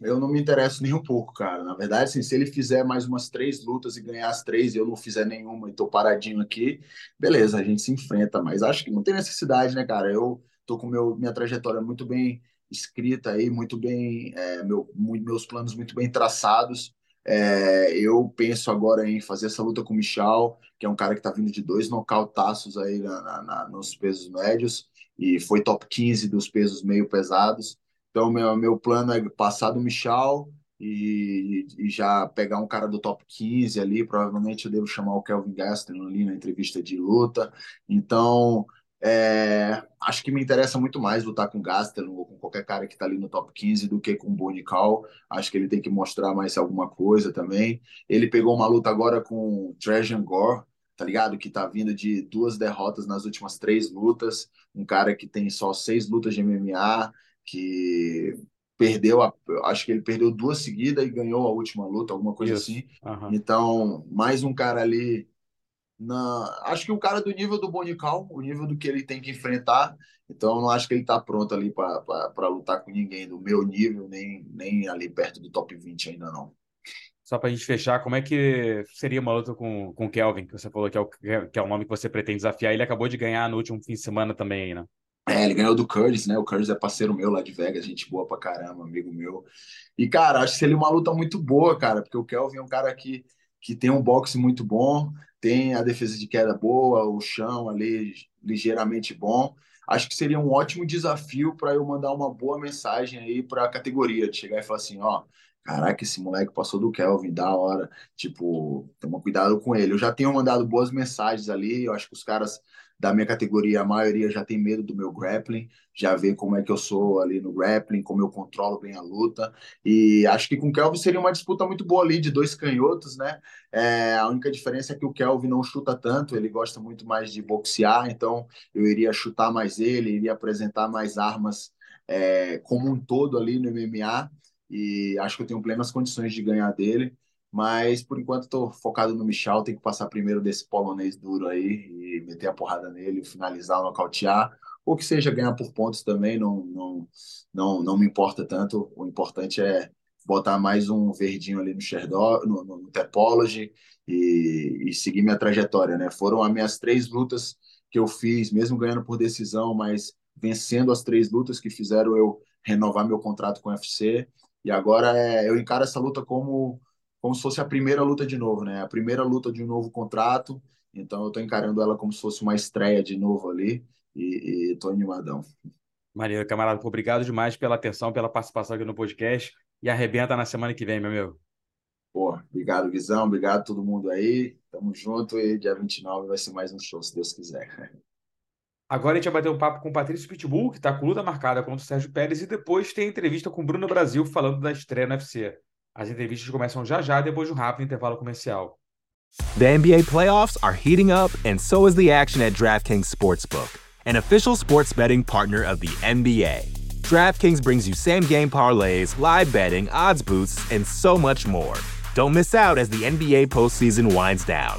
Eu não me interesso nem um pouco, cara. Na verdade, assim, se ele fizer mais umas 3 lutas e ganhar as 3 e eu não fizer nenhuma e tô paradinho aqui, beleza, a gente se enfrenta, mas acho que não tem necessidade, né, cara? Eu tô com minha trajetória muito bem escrita aí, muito bem, meus planos muito bem traçados. Eu penso agora em fazer essa luta com o Michal, que é um cara que está vindo de 2 nocautaços aí nos pesos médios e foi top 15 dos pesos meio pesados. Então, meu plano é passar do Michal e já pegar um cara do top 15 ali. Provavelmente eu devo chamar o Kelvin Gastelum ali na entrevista de luta. Então, acho que me interessa muito mais lutar com o Gastelum ou com qualquer cara que está ali no top 15 do que com o Bo Nickal. Acho que ele tem que mostrar mais alguma coisa também. Ele pegou uma luta agora com o Trejan Gore, tá ligado? Que tá vindo de 2 derrotas nas últimas 3 lutas. Um cara que tem só 6 lutas de MMA, que perdeu, acho que ele perdeu 2 seguidas e ganhou a última luta, alguma coisa assim. Uhum. Então, mais um cara ali, acho que um cara do nível do Bo Nickal, o nível do que ele tem que enfrentar. Então, não acho que ele tá pronto ali para lutar com ninguém do meu nível, nem ali perto do top 20 ainda não. Só para a gente fechar, como é que seria uma luta com o Kelvin, que você falou que é o nome que você pretende desafiar? Ele acabou de ganhar no último fim de semana também, né? Ele ganhou do Curtis, né? O Curtis é parceiro meu lá de Vegas, gente boa pra caramba, amigo meu. E, cara, acho que seria uma luta muito boa, cara, porque o Kelvin é um cara que tem um boxe muito bom, tem a defesa de queda boa, o chão ali ligeiramente bom. Acho que seria um ótimo desafio para eu mandar uma boa mensagem aí pra categoria, de chegar e falar assim, ó... Caraca, esse moleque passou do Kelvin, da hora. Tipo, toma cuidado com ele. Eu já tenho mandado boas mensagens ali. Eu acho que os caras da minha categoria, a maioria já tem medo do meu grappling. Já vê como é que eu sou ali no grappling, como eu controlo bem a luta. E acho que com o Kelvin seria uma disputa muito boa ali, de 2 canhotos, né? A única diferença é que o Kelvin não chuta tanto. Ele gosta muito mais de boxear. Então, eu iria chutar mais ele, iria apresentar mais armas como um todo ali no MMA. E acho que eu tenho plenas condições de ganhar dele, mas por enquanto estou focado no Michal, tem que passar primeiro desse polonês duro aí e meter a porrada nele, finalizar, nocautear, ou que seja ganhar por pontos também, não me importa tanto. O importante é botar mais um verdinho ali no Sherdog, no Tepology e seguir minha trajetória, né? Foram as minhas 3 lutas que eu fiz, mesmo ganhando por decisão, mas vencendo as 3 lutas que fizeram eu renovar meu contrato com o UFC. E agora eu encaro essa luta como se fosse a primeira luta de novo, né? A primeira luta de um novo contrato. Então eu tô encarando ela como se fosse uma estreia de novo ali e tô animadão. Maneiro, camarada. Obrigado demais pela atenção, pela participação aqui no podcast e arrebenta na semana que vem, meu amigo. Pô, obrigado, Guizão. Obrigado a todo mundo aí. Tamo junto e dia 29 vai ser mais um show, se Deus quiser. Agora a gente vai bater um papo com o Patrício Pitbull, que está com luta marcada contra o Sérgio Pérez, e depois tem entrevista com o Bruna Brasil falando da estreia no UFC. As entrevistas começam já, depois de rápido intervalo comercial. The NBA playoffs are heating up, and so is the action at DraftKings Sportsbook, an official sports betting partner of the NBA. DraftKings brings you same-game parlays, live betting, odds boosts, and so much more. Don't miss out as the NBA postseason winds down.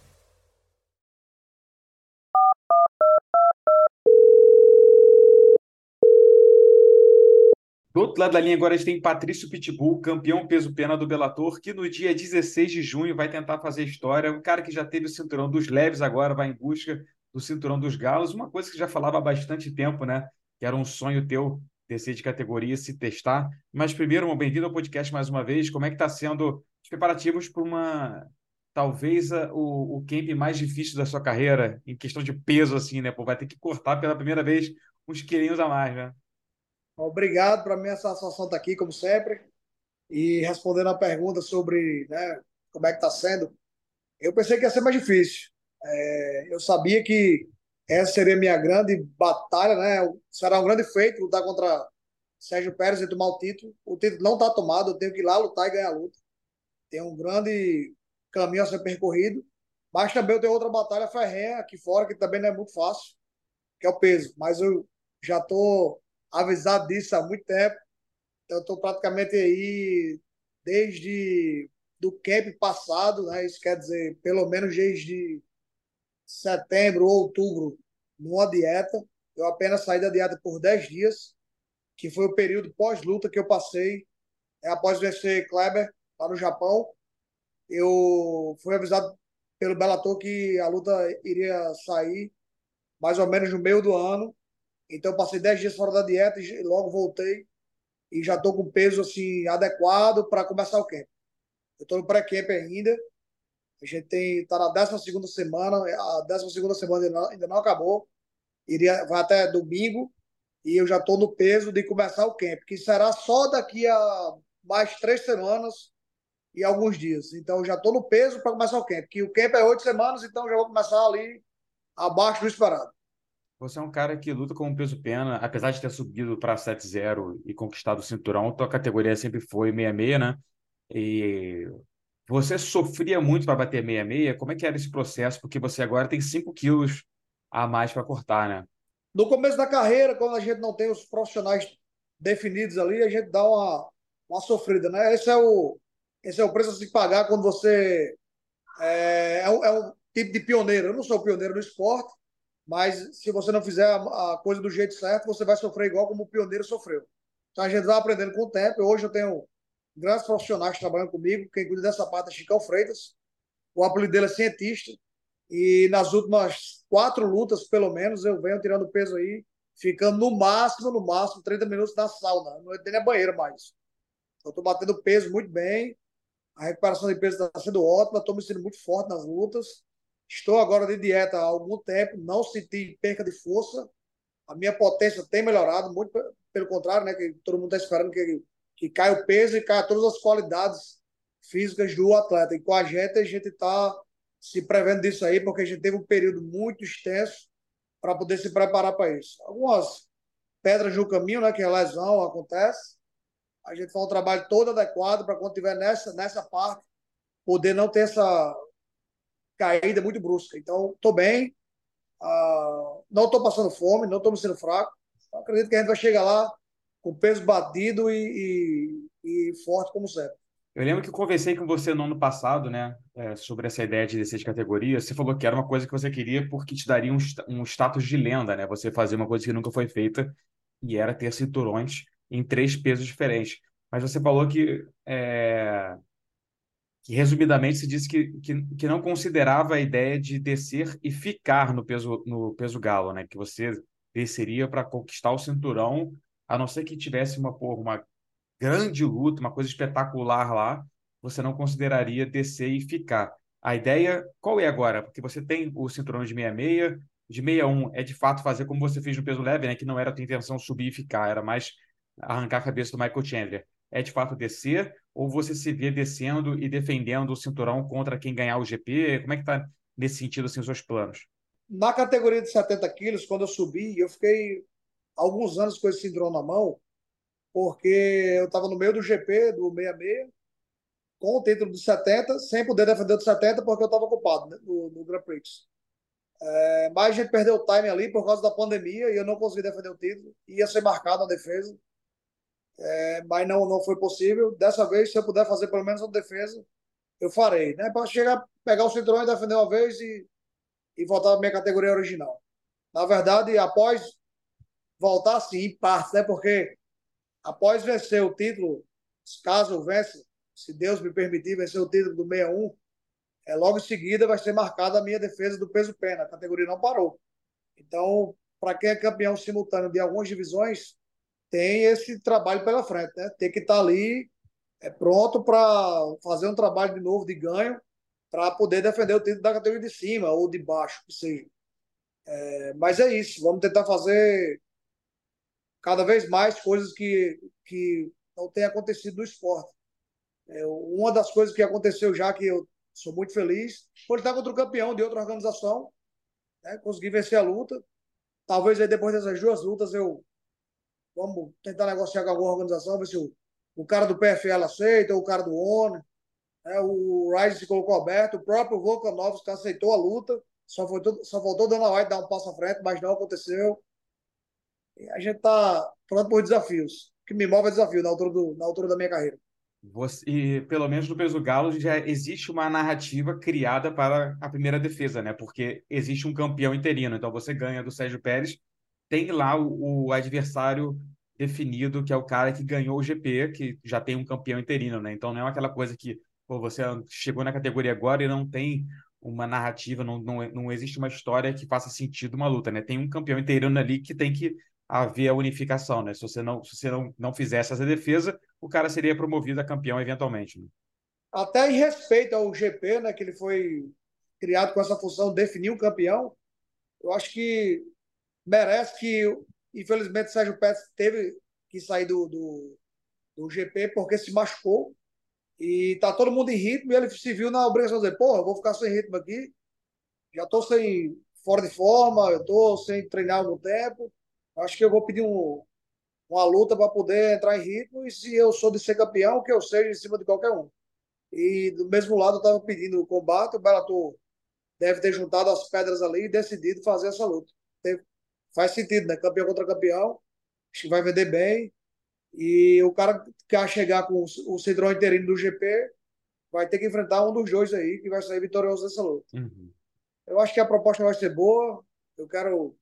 Do outro lado da linha agora a gente tem Patrício Pitbull, campeão peso-pena do Bellator, que no dia 16 de junho vai tentar fazer história. Um cara que já teve o cinturão dos leves, agora vai em busca do cinturão dos galos. Uma coisa que já falava há bastante tempo, né? Que era um sonho teu descer de categoria, se testar. Mas primeiro, bem-vindo ao podcast mais uma vez. Como é que está sendo os preparativos para uma, talvez, o camp mais difícil da sua carreira, em questão de peso, assim, né? Pô, vai ter que cortar pela primeira vez uns quilinhos a mais, né? Obrigado, para mim é satisfação estar aqui, como sempre, e respondendo a pergunta sobre, né, como é que está sendo, eu pensei que ia ser mais difícil, eu sabia que essa seria a minha grande batalha, né? Será um grande feito lutar contra Sérgio Pérez e tomar o título não está tomado, eu tenho que ir lá lutar e ganhar a luta, tem um grande caminho a ser percorrido, mas também eu tenho outra batalha ferrenha aqui fora, que também não é muito fácil, que é o peso, mas eu já estou avisado disso há muito tempo. Então, eu estou praticamente aí desde do camp passado, né? Isso quer dizer, pelo menos desde setembro ou outubro, numa dieta. Eu apenas saí da dieta por 10 dias, que foi o período pós-luta que eu passei. Após vencer Kleber, lá no Japão, eu fui avisado pelo Bellator que a luta iria sair mais ou menos no meio do ano. Então, eu passei 10 dias fora da dieta e logo voltei e já estou com peso assim, adequado para começar o camp. Eu estou no pré-camp ainda. A gente está na 12ª semana. A 12ª semana ainda não acabou. Vai até domingo. E eu já estou no peso de começar o camp, que será só daqui a mais 3 semanas e alguns dias. Então, eu já estou no peso para começar o camp. Que o camp é 8 semanas, então já vou começar ali abaixo do esperado. Você é um cara que luta com peso-pena, apesar de ter subido para 7-0 e conquistado o cinturão, tua categoria sempre foi 66, né? E você sofria muito para bater 66, como é que era esse processo? Porque você agora tem 5 quilos a mais para cortar, né? No começo da carreira, quando a gente não tem os profissionais definidos ali, a gente dá uma sofrida, né? Esse é o preço a se pagar quando você é um tipo de pioneiro. Eu não sou pioneiro no esporte, mas se você não fizer a coisa do jeito certo, você vai sofrer igual como o pioneiro sofreu. Então a gente vai aprendendo com o tempo. Hoje eu tenho grandes profissionais trabalhando comigo. Quem cuida dessa parte é Chicão Freitas. O apelido dele é Cientista. E nas últimas 4 lutas, pelo menos, eu venho tirando peso aí, ficando no máximo, 30 minutos na sauna. Não tem nem banheiro mais. Eu estou batendo peso muito bem. A recuperação de peso está sendo ótima. Estou me sentindo muito forte nas lutas. Estou agora de dieta há algum tempo, não senti perca de força. A minha potência tem melhorado, muito pelo contrário, né? Que todo mundo está esperando que caia o peso e caia todas as qualidades físicas do atleta. E com a gente está se prevendo disso aí, porque a gente teve um período muito extenso para poder se preparar para isso. Algumas pedras no caminho, né? Que a lesão acontece. A gente faz um trabalho todo adequado para quando estiver nessa parte, poder não ter essa caída muito brusca. Então, estou bem, não estou passando fome, não estou me sendo fraco. Acredito que a gente vai chegar lá com peso batido e forte como sempre. Eu lembro que eu conversei com você no ano passado, né, sobre essa ideia de descer de categoria. Você falou que era uma coisa que você queria porque te daria um status de lenda, né? Você fazer uma coisa que nunca foi feita e era ter cinturões em 3 pesos diferentes. Mas você falou que resumidamente se disse que não considerava a ideia de descer e ficar no peso galo, né? Que você desceria para conquistar o cinturão, a não ser que tivesse uma grande luta, uma coisa espetacular lá, você não consideraria descer e ficar. A ideia, qual é agora? Porque você tem o cinturão de 66, de 61 é de fato fazer como você fez no peso leve, né? Que não era a tua intenção subir e ficar, era mais arrancar a cabeça do Michael Chandler. É de fato descer, ou você se vê descendo e defendendo o cinturão contra quem ganhar o GP? Como é que está nesse sentido, assim, os seus planos? Na categoria de 70 quilos, quando eu subi, eu fiquei alguns anos com esse cinturão na mão, porque eu estava no meio do GP, do 66, com o título dos 70, sem poder defender dos 70, porque eu estava ocupado, né, no Grand Prix. Mas a gente perdeu o time ali por causa da pandemia e eu não consegui defender o título. Ia ser marcado a defesa, mas não foi possível. Dessa vez, se eu puder fazer pelo menos uma defesa, eu farei, né? Para chegar, pegar o cinturão e defender uma vez e voltar à minha categoria original. Na verdade, após voltar, sim, em parte, né? Porque após vencer o título, caso eu vença, se Deus me permitir vencer o título do 61, logo em seguida vai ser marcada a minha defesa do peso-pena. A categoria não parou. Então, para quem é campeão simultâneo de algumas divisões, tem esse trabalho pela frente, né? Tem que estar ali pronto para fazer um trabalho de novo de ganho para poder defender o título da categoria de cima ou de baixo, que seja. Mas é isso. Vamos tentar fazer cada vez mais coisas que não tem acontecido no esporte. Uma das coisas que aconteceu já, que eu sou muito feliz, foi estar contra o campeão de outra organização, né? Consegui vencer a luta. Talvez aí depois dessas duas lutas vamos tentar negociar com alguma organização, ver se o cara do PFL aceita, ou o cara do ONU, né? O Rise se colocou aberto, o próprio Volkanovski aceitou a luta, só faltou Dana White dar um passo à frente, mas não aconteceu. E a gente está pronto por desafios. O que me move é desafio na altura da minha carreira. E pelo menos no peso galo já existe uma narrativa criada para a primeira defesa, né? Porque existe um campeão interino, então você ganha do Sérgio Pérez, tem lá o adversário definido, que é o cara que ganhou o GP, que já tem um campeão interino, né? Então não é aquela coisa que você chegou na categoria agora e não tem uma narrativa, não existe uma história que faça sentido uma luta, né? Tem um campeão interino ali que tem que haver a unificação, né? Se você não fizesse essa defesa, o cara seria promovido a campeão eventualmente, né? Até em respeito ao GP, né, que ele foi criado com essa função, definir um campeão, eu acho que merece que, infelizmente, o Sérgio Pérez teve que sair do GP porque se machucou e tá todo mundo em ritmo e ele se viu na obrigação de dizer, porra, eu vou ficar sem ritmo aqui, já tô fora de forma, eu tô sem treinar há algum tempo, acho que eu vou pedir uma luta para poder entrar em ritmo, e se eu sou de ser campeão, que eu seja em cima de qualquer um. E do mesmo lado eu estava pedindo o combate, o Bellator deve ter juntado as pedras ali e decidido fazer essa luta. Faz sentido, né? Campeão contra campeão, acho que vai vender bem, e o cara que quer chegar com o cinturão interino do GP vai ter que enfrentar um dos dois aí, que vai sair vitorioso dessa luta. Uhum. Eu acho que a proposta vai ser boa, eu quero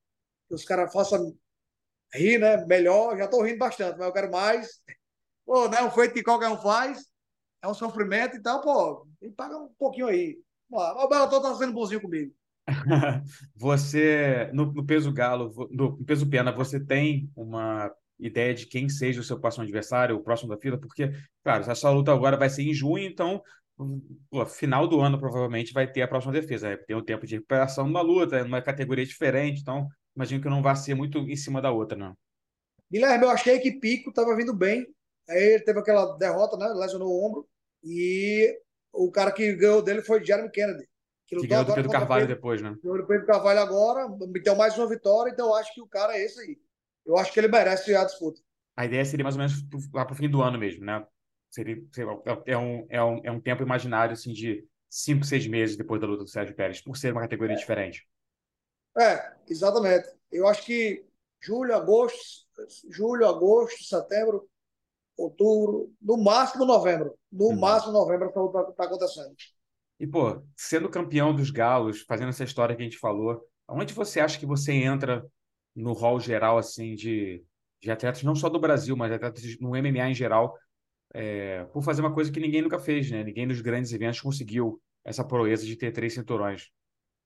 que os caras façam rir, né? Melhor. Já estou rindo bastante, mas eu quero mais. Pô, não é um feito que qualquer um faz. É um sofrimento, então, pô, me paga um pouquinho aí. Mas o Bellator tá sendo bonzinho comigo. Você, no peso galo, no peso pena, você tem uma ideia de quem seja o seu próximo adversário, o próximo da fila? Porque, claro, essa luta agora vai ser em junho, então, pô, final do ano provavelmente vai ter a próxima defesa. Tem um tempo de recuperação numa luta, numa categoria diferente, então imagino que não vai ser muito em cima da outra, não. Guilherme, eu achei que Pico estava vindo bem. Aí ele teve aquela derrota, né? Lesionou o ombro. E o cara que ganhou dele foi Jeremy Kennedy. Que ganhou do Pedro Carvalho depois, né? Ganhou do Pedro Carvalho agora. Meteu mais uma vitória. Então eu acho que o cara é esse aí. Eu acho que ele merece a disputa. A ideia seria mais ou menos lá para o fim do ano mesmo, né? Seria, é um tempo imaginário assim, de 5, 6 meses depois da luta do Sérgio Pérez, por ser uma categoria diferente. Exatamente. Eu acho que julho, agosto, setembro, outubro, no máximo novembro. No máximo novembro tá acontecendo. E, pô, sendo campeão dos galos, fazendo essa história que a gente falou, onde você acha que você entra no hall geral, assim, de atletas, não só do Brasil, mas atletas no MMA em geral, por fazer uma coisa que ninguém nunca fez, né? Ninguém nos grandes eventos conseguiu essa proeza de ter 3 cinturões.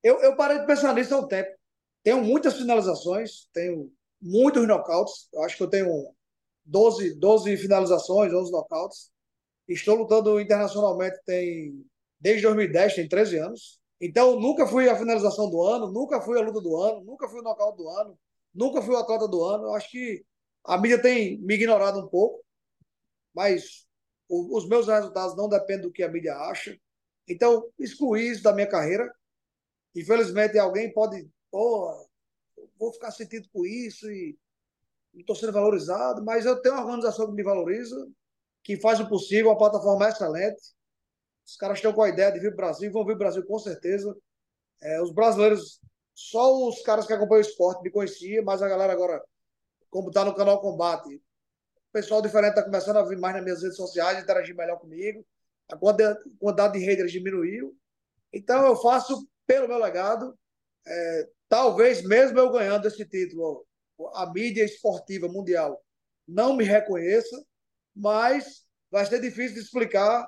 Eu parei de pensar nisso há um tempo. Tenho muitas finalizações, tenho muitos knockouts. Eu acho que eu tenho 12 finalizações, 11 knockouts. Estou lutando internacionalmente desde 2010, tem 13 anos. Então, nunca fui a finalização do ano, nunca fui a luta do ano, nunca fui o knockout do ano, nunca fui o atleta do ano. Eu acho que a mídia tem me ignorado um pouco, mas os meus resultados não dependem do que a mídia acha. Então, excluí isso da minha carreira. Infelizmente, alguém pode... Pô, vou ficar sentido com isso e não estou sendo valorizado, mas eu tenho uma organização que me valoriza, que faz o possível, uma plataforma excelente. Os caras estão com a ideia de vir para o Brasil, vão vir para o Brasil com certeza. É, os brasileiros, só os caras que acompanham o esporte me conheciam, mas a galera agora, como está no canal Combate, o pessoal diferente está começando a vir mais nas minhas redes sociais, interagir melhor comigo. A quantidade de haters diminuiu. Então eu faço pelo meu legado. É, talvez mesmo eu ganhando esse título, a mídia esportiva mundial não me reconheça, mas vai ser difícil de explicar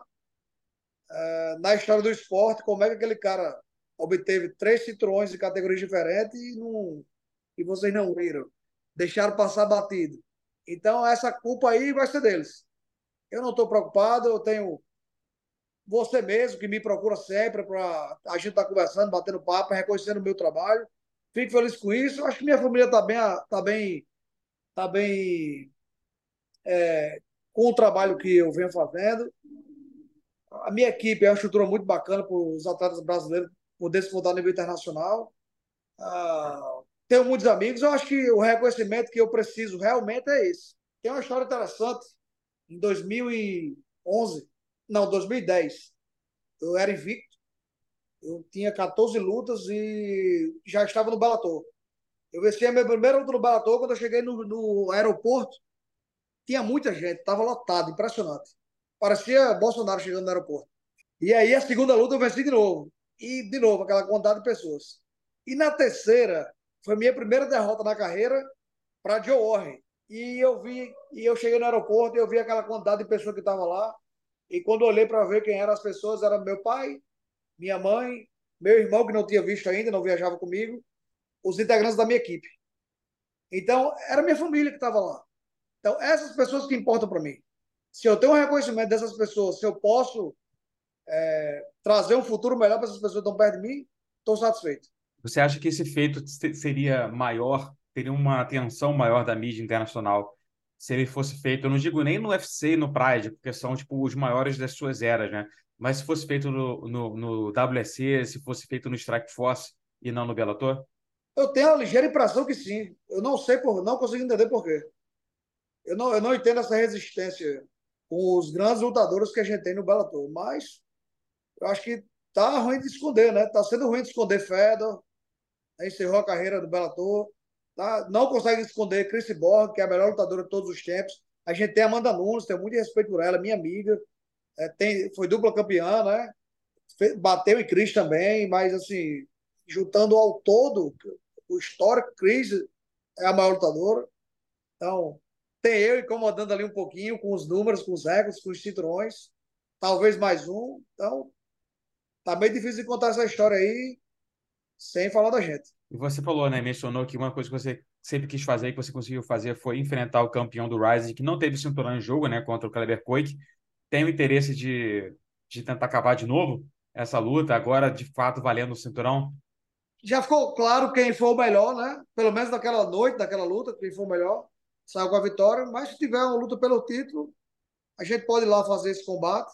na história do esporte como é que aquele cara obteve 3 cinturões de categorias diferentes e vocês não viram, deixaram passar batido. Então essa culpa aí vai ser deles. Eu não estou preocupado, eu tenho você mesmo que me procura sempre para a gente estar conversando, batendo papo, reconhecendo o meu trabalho. Fico feliz com isso. Acho que minha família está bem, com o trabalho que eu venho fazendo. A minha equipe é uma estrutura muito bacana para os atletas brasileiros poder se mudar a nível internacional. Tenho muitos amigos. Eu acho que o reconhecimento que eu preciso realmente é esse. Tem uma história interessante. Em 2011... Não, 2010. Eu era invicto. Eu tinha 14 lutas e já estava no Bellator. Eu venci a minha primeira luta no Bellator. Quando eu cheguei no aeroporto, tinha muita gente, estava lotado, impressionante. Parecia Bolsonaro chegando no aeroporto. E aí, a segunda luta, eu venci de novo. E, de novo, aquela quantidade de pessoas. E na terceira, foi minha primeira derrota na carreira para Joe Warren. E eu cheguei no aeroporto e eu vi aquela quantidade de pessoas que estavam lá. E quando eu olhei para ver quem eram as pessoas, era meu pai, minha mãe, meu irmão, que não tinha visto ainda, não viajava comigo, os integrantes da minha equipe. Então, era minha família que estava lá. Então, essas pessoas que importam para mim. Se eu tenho um reconhecimento dessas pessoas, se eu posso trazer um futuro melhor para essas pessoas que estão perto de mim, estou satisfeito. Você acha que esse feito seria maior, teria uma atenção maior da mídia internacional, se ele fosse feito, eu não digo nem no UFC e no Pride, porque são tipo, os maiores das suas eras, né? Mas se fosse feito no WSC, se fosse feito no Strikeforce e não no Bellator? Eu tenho a ligeira impressão que sim. Eu não sei, não consigo entender por quê. Eu não entendo essa resistência com os grandes lutadores que a gente tem no Bellator, mas eu acho que tá ruim de esconder, né? Tá sendo ruim de esconder Fedor, encerrou a carreira do Bellator. Tá? Não consegue esconder Chris Borg, que é a melhor lutadora de todos os tempos. A gente tem a Amanda Nunes, tenho muito respeito por ela, minha amiga. Foi dupla campeã, né? Bateu em Chris também, mas assim, juntando ao todo, o histórico, Chris é a maior lutadora. Então, tem eu incomodando ali um pouquinho com os números, com os recordes, com os cinturões. Talvez mais um. Então, tá meio difícil de contar essa história aí sem falar da gente. E você falou, né, mencionou que uma coisa que você sempre quis fazer e que você conseguiu fazer foi enfrentar o campeão do Rising, que não teve cinturão em jogo, né, contra o Kleber Koik. Tem o interesse de tentar acabar de novo essa luta, agora de fato valendo o cinturão? Já ficou claro quem foi o melhor, né? Pelo menos naquela noite, naquela luta, quem foi o melhor saiu com a vitória, mas se tiver uma luta pelo título, a gente pode ir lá fazer esse combate.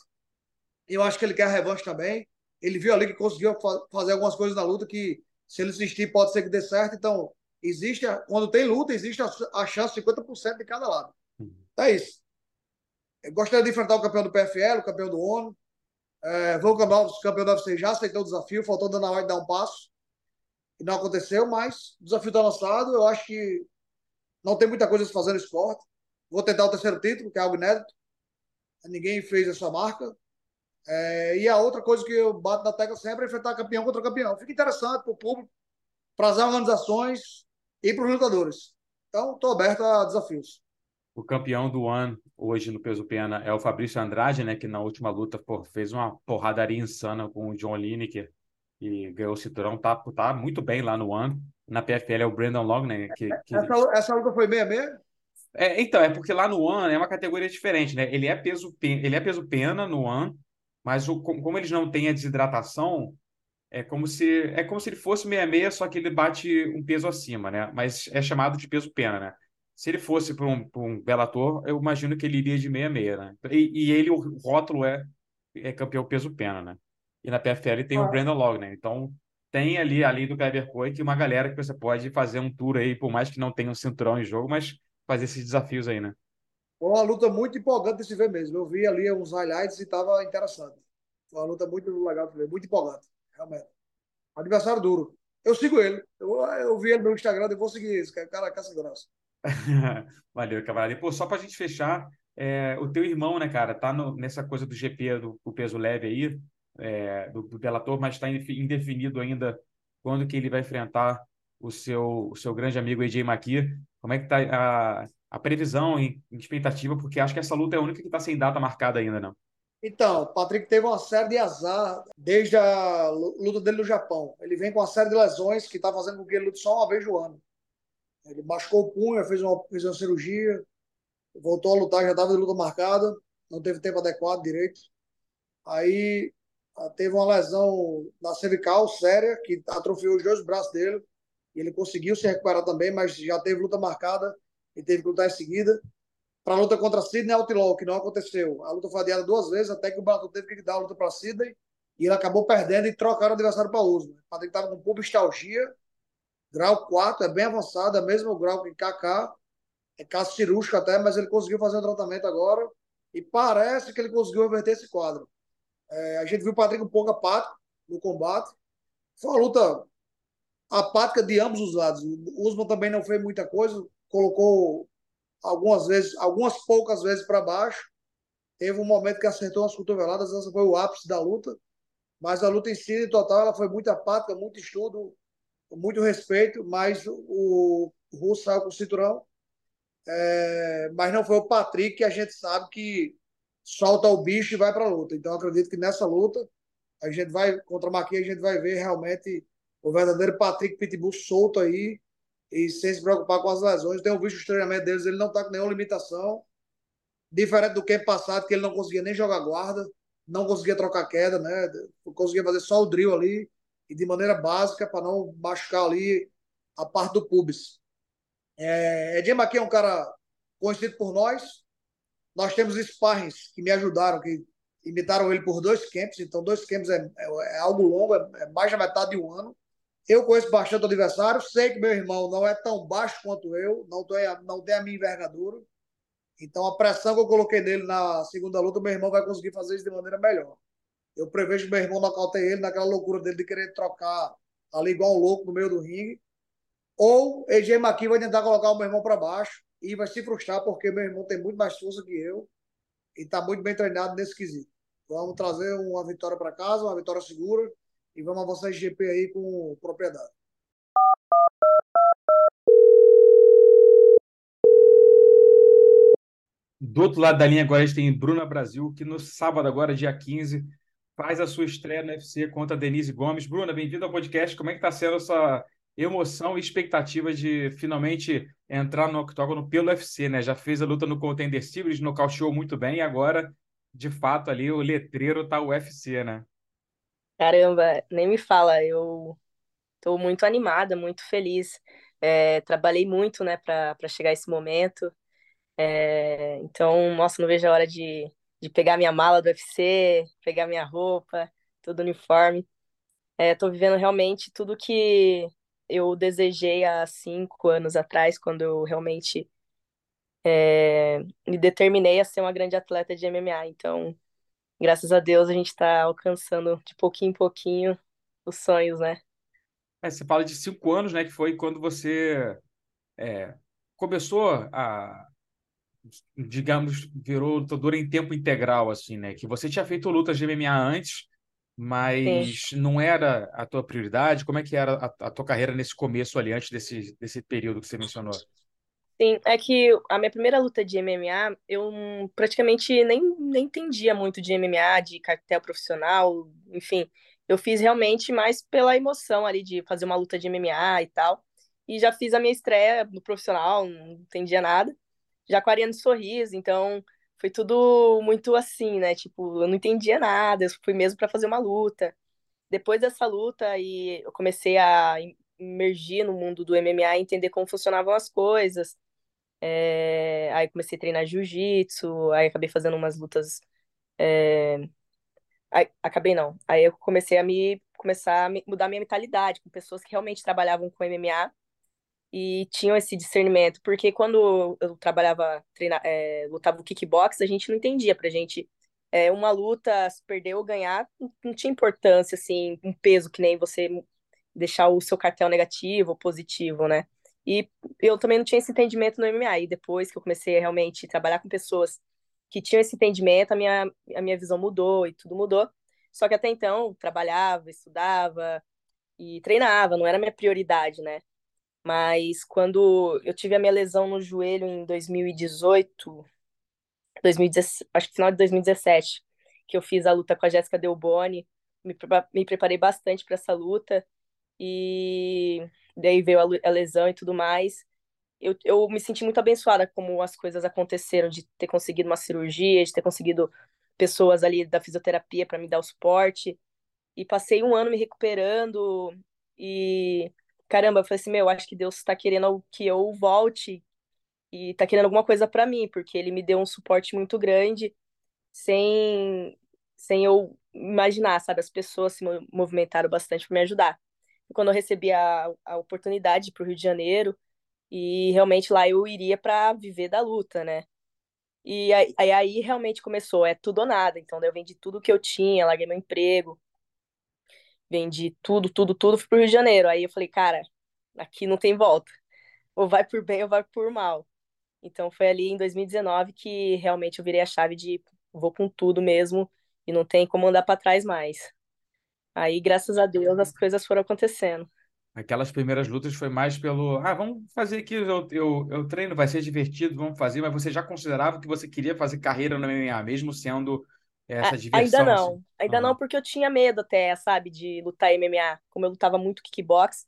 Eu acho que ele quer a revanche também. Ele viu ali que conseguiu fazer algumas coisas na luta que, se ele insistir, pode ser que dê certo. Então, existe quando tem luta, existe a chance de 50% de cada lado. Então é isso. Eu gostaria de enfrentar o campeão do PFL, o campeão do ONU. Vou acabar o campeão do UFC, já aceitou o desafio, faltou o Dana White dar um passo. E não aconteceu, mas o desafio está lançado. Eu acho que não tem muita coisa a se fazer no esporte. Vou tentar o 3º título, que é algo inédito. Ninguém fez essa marca. E a outra coisa que eu bato na tecla sempre é enfrentar campeão contra campeão. Fica interessante para o público, para as organizações e para os lutadores. Então, estou aberto a desafios. O campeão do One hoje no peso pena é o Fabrício Andrade, né, que na última luta fez uma porradaria insana com o John Lineker e ganhou o cinturão. Tá muito bem lá no One. Na PFL é o Brandon Long, né? Essa luta foi 6-6? Então, é porque lá no One é uma categoria diferente, né? Ele é peso pena no One. Mas como eles não têm a desidratação, é como se ele fosse 66, só que ele bate um peso acima, né? Mas é chamado de peso pena, né? Se ele fosse para um Bellator, eu imagino que ele iria de 66, né? E ele, o rótulo é campeão peso pena, né? E na PFL tem o Brandon Logan, né? Então, tem ali, além do Kleber Coit, uma galera que você pode fazer um tour aí, por mais que não tenha um cinturão em jogo, mas fazer esses desafios aí, né? Uma luta muito empolgante de se ver mesmo. Eu vi ali uns highlights e estava interessante. Uma luta muito legal de ver, muito empolgante, realmente. Adversário duro. Eu sigo ele. Eu vi ele no meu Instagram, eu vou seguir esse cara, caça grossa. Valeu, camarada. E, pô, só pra gente fechar, o teu irmão, né, cara, tá nessa coisa do GP, do peso leve aí, do Bellator, mas tá indefinido ainda quando que ele vai enfrentar o seu grande amigo AJ McKee. Como é que tá a previsão e expectativa? Porque acho que essa luta é a única que tá sem data marcada ainda, não? Então, o Patrick teve uma série de azar desde a luta dele no Japão. Ele vem com uma série de lesões que está fazendo com que ele lute só uma vez no ano. Ele machucou o punho, fez uma cirurgia, voltou a lutar, já estava de luta marcada, não teve tempo adequado direito. Aí teve uma lesão na cervical séria, que atrofiou os dois braços dele. E ele conseguiu se recuperar também, mas já teve luta marcada e teve que lutar em seguida. Para a luta contra Sidney Outlaw, que não aconteceu. A luta foi adiada duas vezes, até que o Bellator teve que dar a luta para Sidney, e ele acabou perdendo e trocaram o adversário para Usman. O Patrick estava com pubalgia, grau 4, é bem avançado, é mesmo o grau que KK, é caso cirúrgico até, mas ele conseguiu fazer um tratamento agora, e parece que ele conseguiu reverter esse quadro. A gente viu o Patrick um pouco apático no combate. Foi uma luta apática de ambos os lados. O Usman também não fez muita coisa, colocou algumas poucas vezes para baixo. Teve um momento que acertou umas cotoveladas, essa foi o ápice da luta, mas a luta em si, em total, ela foi muito apática, muito estudo, muito respeito, mas o Russo saiu com o cinturão, mas não foi o Patrick que a gente sabe que solta o bicho e vai para a luta. Então, eu acredito que nessa luta, a gente vai, contra o Maqui, a gente vai ver realmente o verdadeiro Patrick Pitbull solto aí, e sem se preocupar com as lesões. Tenho visto os treinamentos deles, ele não está com nenhuma limitação, diferente do que passado, que ele não conseguia nem jogar guarda, não conseguia trocar queda, né? Conseguia fazer só o drill ali, e de maneira básica, para não machucar ali a parte do pubis. Edir Maqui é um cara conhecido por nós, temos sparrings que me ajudaram, que imitaram ele por 2 camps, então 2 camps é algo longo, é mais da metade de um ano. Eu conheço bastante o adversário, sei que meu irmão não é tão baixo quanto eu, não tem a minha envergadura. Então, a pressão que eu coloquei nele na segunda luta, meu irmão vai conseguir fazer isso de maneira melhor. Eu prevejo que meu irmão nocauteie ele naquela loucura dele de querer trocar ali igual um louco no meio do ringue. Ou o AJ Maqui vai tentar colocar o meu irmão para baixo e vai se frustrar, porque meu irmão tem muito mais força que eu e está muito bem treinado nesse quesito. Vamos trazer uma vitória para casa, uma vitória segura. E vamos avançar esse GP aí com propriedade. Do outro lado da linha agora a gente tem Bruna Brasil, que no sábado agora, dia 15, faz a sua estreia no UFC contra a Denise Gomes. Bruna, bem-vinda ao podcast. Como é que está sendo essa emoção e expectativa de finalmente entrar no octógono pelo UFC, né? Já fez a luta no Contender Series, nocauteou muito bem e agora, de fato, ali o letreiro tá o UFC, né? Caramba, nem me fala, eu estou muito animada, muito feliz, trabalhei muito, né, para chegar a esse momento, então, nossa, não vejo a hora de pegar minha mala do UFC, pegar minha roupa, todo uniforme, estou vivendo realmente tudo que eu desejei há 5 anos atrás, quando eu realmente me determinei a ser uma grande atleta de MMA, então... Graças a Deus a gente está alcançando de pouquinho em pouquinho os sonhos, né? Você fala de 5 anos, né? Que foi quando você começou a, digamos, virou lutadora em tempo integral, assim, né? Que você tinha feito lutas de MMA antes, mas sim, não era a tua prioridade. Como é que era a tua carreira nesse começo ali, antes desse período que você mencionou? Sim, é que a minha primeira luta de MMA, eu praticamente nem entendia muito de MMA, de cartel profissional, enfim. Eu fiz realmente mais pela emoção ali de fazer uma luta de MMA e tal. E já fiz a minha estreia no profissional, não entendia nada. Já com a Ariane Sorriso, então foi tudo muito assim, né? Tipo, eu não entendia nada, eu fui mesmo para fazer uma luta. Depois dessa luta, e eu comecei a emergir no mundo do MMA, entender como funcionavam as coisas. Aí comecei a treinar jiu-jitsu, aí acabei fazendo umas lutas... Aí eu comecei a me começar a mudar minha mentalidade com pessoas que realmente trabalhavam com MMA e tinham esse discernimento, porque quando eu trabalhava, lutava o kickbox, a gente não entendia, pra gente, uma luta, se perder ou ganhar, não tinha importância, assim, um peso que nem você deixar o seu cartel negativo ou positivo, né? E eu também não tinha esse entendimento no MMA, e depois que eu comecei a realmente trabalhar com pessoas que tinham esse entendimento, a minha visão mudou e tudo mudou, só que até então eu trabalhava, estudava e treinava, não era minha prioridade, né? Mas quando eu tive a minha lesão no joelho em 2018, acho que final de 2017, que eu fiz a luta com a Jéssica Delboni, me preparei bastante para essa luta, e daí veio a lesão e tudo mais. Eu me senti muito abençoada como as coisas aconteceram, de ter conseguido uma cirurgia, de ter conseguido pessoas ali da fisioterapia para me dar o suporte, e passei um ano me recuperando, e caramba, eu falei assim, acho que Deus tá querendo que eu volte e tá querendo alguma coisa pra mim, porque ele me deu um suporte muito grande sem eu imaginar, sabe? As pessoas se movimentaram bastante pra me ajudar. E quando eu recebi a oportunidade pro Rio de Janeiro, e realmente lá eu iria pra viver da luta, né? E aí realmente começou, é tudo ou nada. Então daí eu vendi tudo que eu tinha, larguei meu emprego, vendi tudo, fui pro Rio de Janeiro. Aí eu falei, cara, aqui não tem volta. Ou vai por bem ou vai por mal. Então foi ali em 2019 que realmente eu virei a chave de vou com tudo mesmo e não tem como andar para trás mais. Aí, graças a Deus, as coisas foram acontecendo. Aquelas primeiras lutas foi mais pelo... vamos fazer aqui, eu treino, vai ser divertido, vamos fazer. Mas você já considerava que você queria fazer carreira no MMA, mesmo sendo... essa diversão, ainda não, assim. Ainda não, porque eu tinha medo até, sabe, de lutar MMA. Como eu lutava muito kickbox,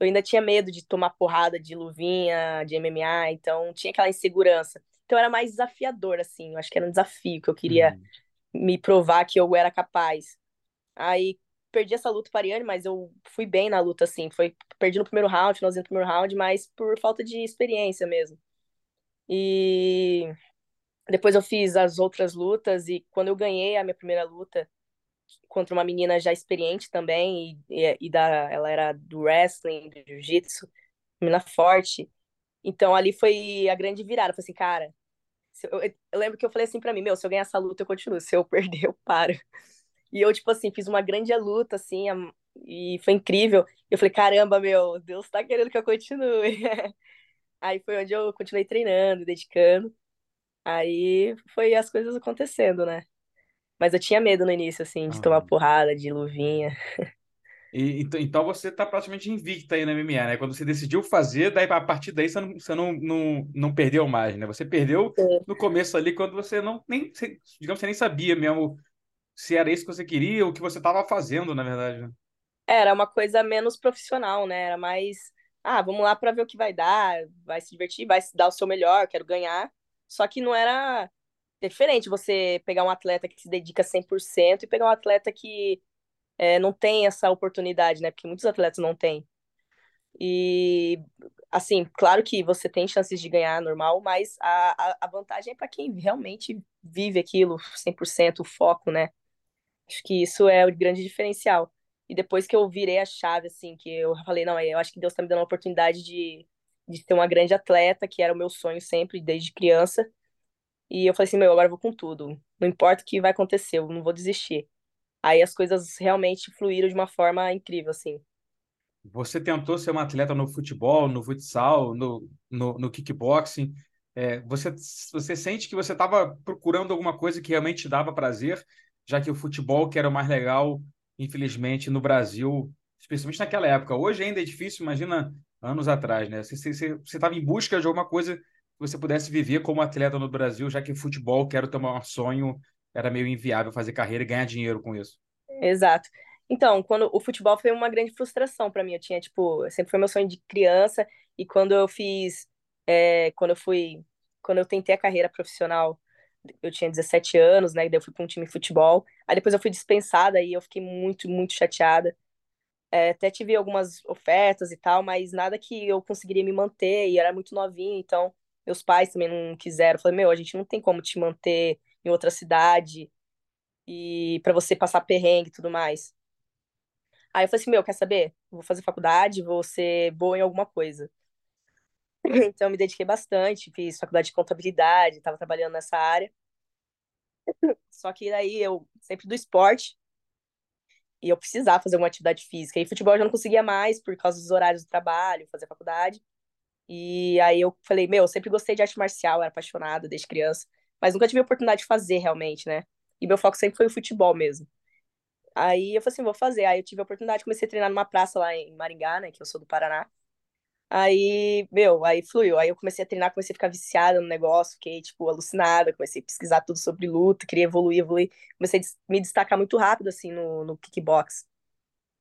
eu ainda tinha medo de tomar porrada de luvinha, de MMA, então tinha aquela insegurança. Então era mais desafiador, assim, eu acho que era um desafio que eu queria me provar que eu era capaz. Aí perdi essa luta para a Ariane, mas eu fui bem na luta, assim, perdi no primeiro round, finalzinho do primeiro round, mas por falta de experiência mesmo. E... depois eu fiz as outras lutas, e quando eu ganhei a minha primeira luta contra uma menina já experiente também, ela era do wrestling, do jiu-jitsu, menina forte. Então ali foi a grande virada. Eu falei assim, cara, eu lembro que eu falei assim pra mim, se eu ganhar essa luta eu continuo, se eu perder eu paro. E eu, tipo assim, fiz uma grande luta, assim, e foi incrível. Eu falei, caramba, Deus tá querendo que eu continue. Aí foi onde eu continuei treinando, dedicando. Aí foi as coisas acontecendo, né? Mas eu tinha medo no início, assim, de tomar porrada, de luvinha. Então você tá praticamente invicta aí na MMA, né? Quando você decidiu fazer, daí a partir daí você não perdeu mais, né? Você perdeu no começo ali, quando você nem sabia mesmo se era isso que você queria ou o que você tava fazendo, na verdade, né? Era uma coisa menos profissional, né? Era mais, vamos lá pra ver o que vai dar, vai se divertir, vai dar o seu melhor, quero ganhar. Só que não era diferente você pegar um atleta que se dedica 100% e pegar um atleta que não tem essa oportunidade, né? Porque muitos atletas não têm. E, assim, claro que você tem chances de ganhar normal, mas a vantagem é para quem realmente vive aquilo 100%, o foco, né? Acho que isso é o grande diferencial. E depois que eu virei a chave, assim, que eu falei, eu acho que Deus tá me dando a oportunidade de ter uma grande atleta, que era o meu sonho sempre, desde criança. E eu falei assim, agora eu vou com tudo. Não importa o que vai acontecer, eu não vou desistir. Aí as coisas realmente fluíram de uma forma incrível, assim. Você tentou ser uma atleta no futebol, no futsal, no kickboxing. Você sente que você estava procurando alguma coisa que realmente te dava prazer, já que o futebol, que era o mais legal, infelizmente, no Brasil, especialmente naquela época. Hoje ainda é difícil, imagina... anos atrás, né? Você estava em busca de alguma coisa que você pudesse viver como atleta no Brasil, já que futebol, quero tomar um sonho, era meio inviável fazer carreira e ganhar dinheiro com isso. Exato. Então, quando o futebol foi uma grande frustração para mim, eu tinha, sempre foi meu sonho de criança, e quando eu fiz, quando eu tentei a carreira profissional, eu tinha 17 anos, né? E daí eu fui para um time de futebol, aí depois eu fui dispensada e eu fiquei muito, muito chateada. Até tive algumas ofertas e tal, mas nada que eu conseguiria me manter, e era muito novinha, então meus pais também não quiseram. Eu falei, a gente não tem como te manter em outra cidade e pra você passar perrengue e tudo mais. Aí eu falei assim, meu, quer saber? Vou fazer faculdade, vou ser boa em alguma coisa. Então eu me dediquei bastante, fiz faculdade de contabilidade, estava trabalhando nessa área. Só que daí eu sempre do esporte, e eu precisava fazer uma atividade física. E futebol eu já não conseguia mais, por causa dos horários do trabalho, fazer faculdade. E aí eu falei, meu, eu sempre gostei de arte marcial, era apaixonada desde criança. Mas nunca tive a oportunidade de fazer realmente, né? E meu foco sempre foi o futebol mesmo. Aí eu falei assim, vou fazer. Aí eu tive a oportunidade, comecei a treinar numa praça lá em Maringá, né? Que eu sou do Paraná. Aí, meu, aí fluiu. Aí eu comecei a treinar, comecei a ficar viciada no negócio, fiquei, tipo, alucinada. Comecei a pesquisar tudo sobre luta, queria evoluir. Comecei a me destacar muito rápido, assim, no kickbox.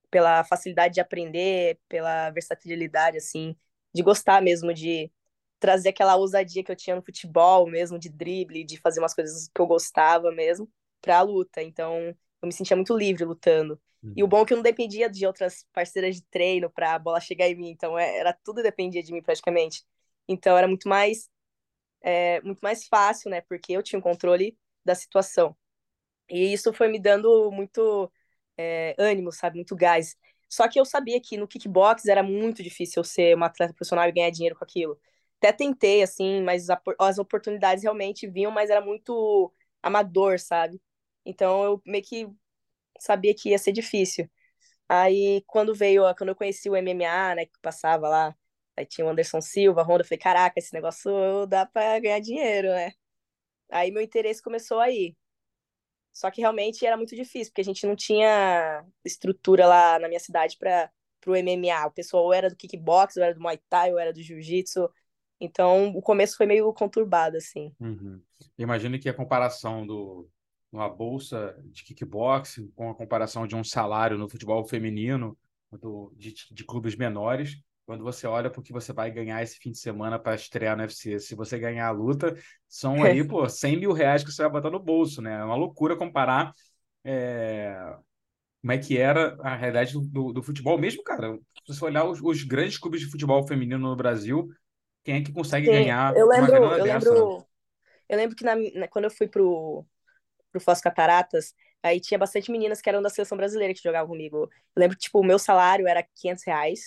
Pela facilidade de aprender, pela versatilidade, assim, de gostar mesmo de trazer aquela ousadia que eu tinha no futebol mesmo, de drible, de fazer umas coisas que eu gostava mesmo, pra luta. Então, eu me sentia muito livre lutando. E o bom é que eu não dependia de outras parceiras de treino pra a bola chegar em mim. Então, era tudo dependia de mim, praticamente. Então, era muito mais fácil, né? Porque eu tinha o controle da situação. E isso foi me dando muito ânimo, sabe? Muito gás. Só que eu sabia que no kickbox era muito difícil eu ser uma atleta profissional e ganhar dinheiro com aquilo. Até tentei, assim, mas as oportunidades realmente vinham, mas era muito amador, sabe? Então, eu meio que sabia que ia ser difícil. Aí, quando eu conheci o MMA, né, que passava lá, aí tinha o Anderson Silva, a Honda, eu falei, caraca, esse negócio dá pra ganhar dinheiro, né? Aí, meu interesse começou aí. Só que, realmente, era muito difícil, porque a gente não tinha estrutura lá na minha cidade pro MMA. O pessoal ou era do kickbox, ou era do Muay Thai, ou era do jiu-jitsu. Então, o começo foi meio conturbado, assim. Uhum. Imagino que a comparação uma bolsa de kickboxing com a comparação de um salário no futebol feminino de clubes menores, quando você olha porque você vai ganhar esse fim de semana para estrear no UFC, se você ganhar a luta, são aí, pô, 100 mil reais que você vai botar no bolso, né? É uma loucura comparar como é que era a realidade do futebol mesmo, cara. Se você olhar os grandes clubes de futebol feminino no Brasil, quem é que consegue ganhar uma grana dessa? Eu lembro que quando eu fui pro Foz Cataratas, aí tinha bastante meninas que eram da seleção brasileira que jogavam comigo. Eu lembro que, tipo, o meu salário era R$500,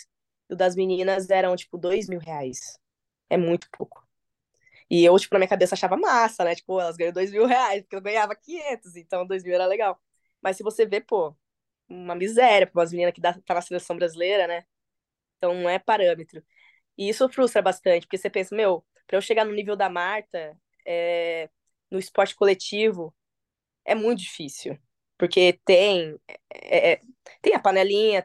e o das meninas eram, tipo, R$2.000. É muito pouco. E eu, tipo, na minha cabeça achava massa, né? Tipo, elas ganham R$2.000, porque eu ganhava 500, então R$2.000 era legal. Mas se você vê, pô, uma miséria para umas meninas que tá na seleção brasileira, né? Então não é parâmetro. E isso frustra bastante, porque você pensa, meu, pra eu chegar no nível da Marta, no esporte coletivo, é muito difícil, porque tem a panelinha,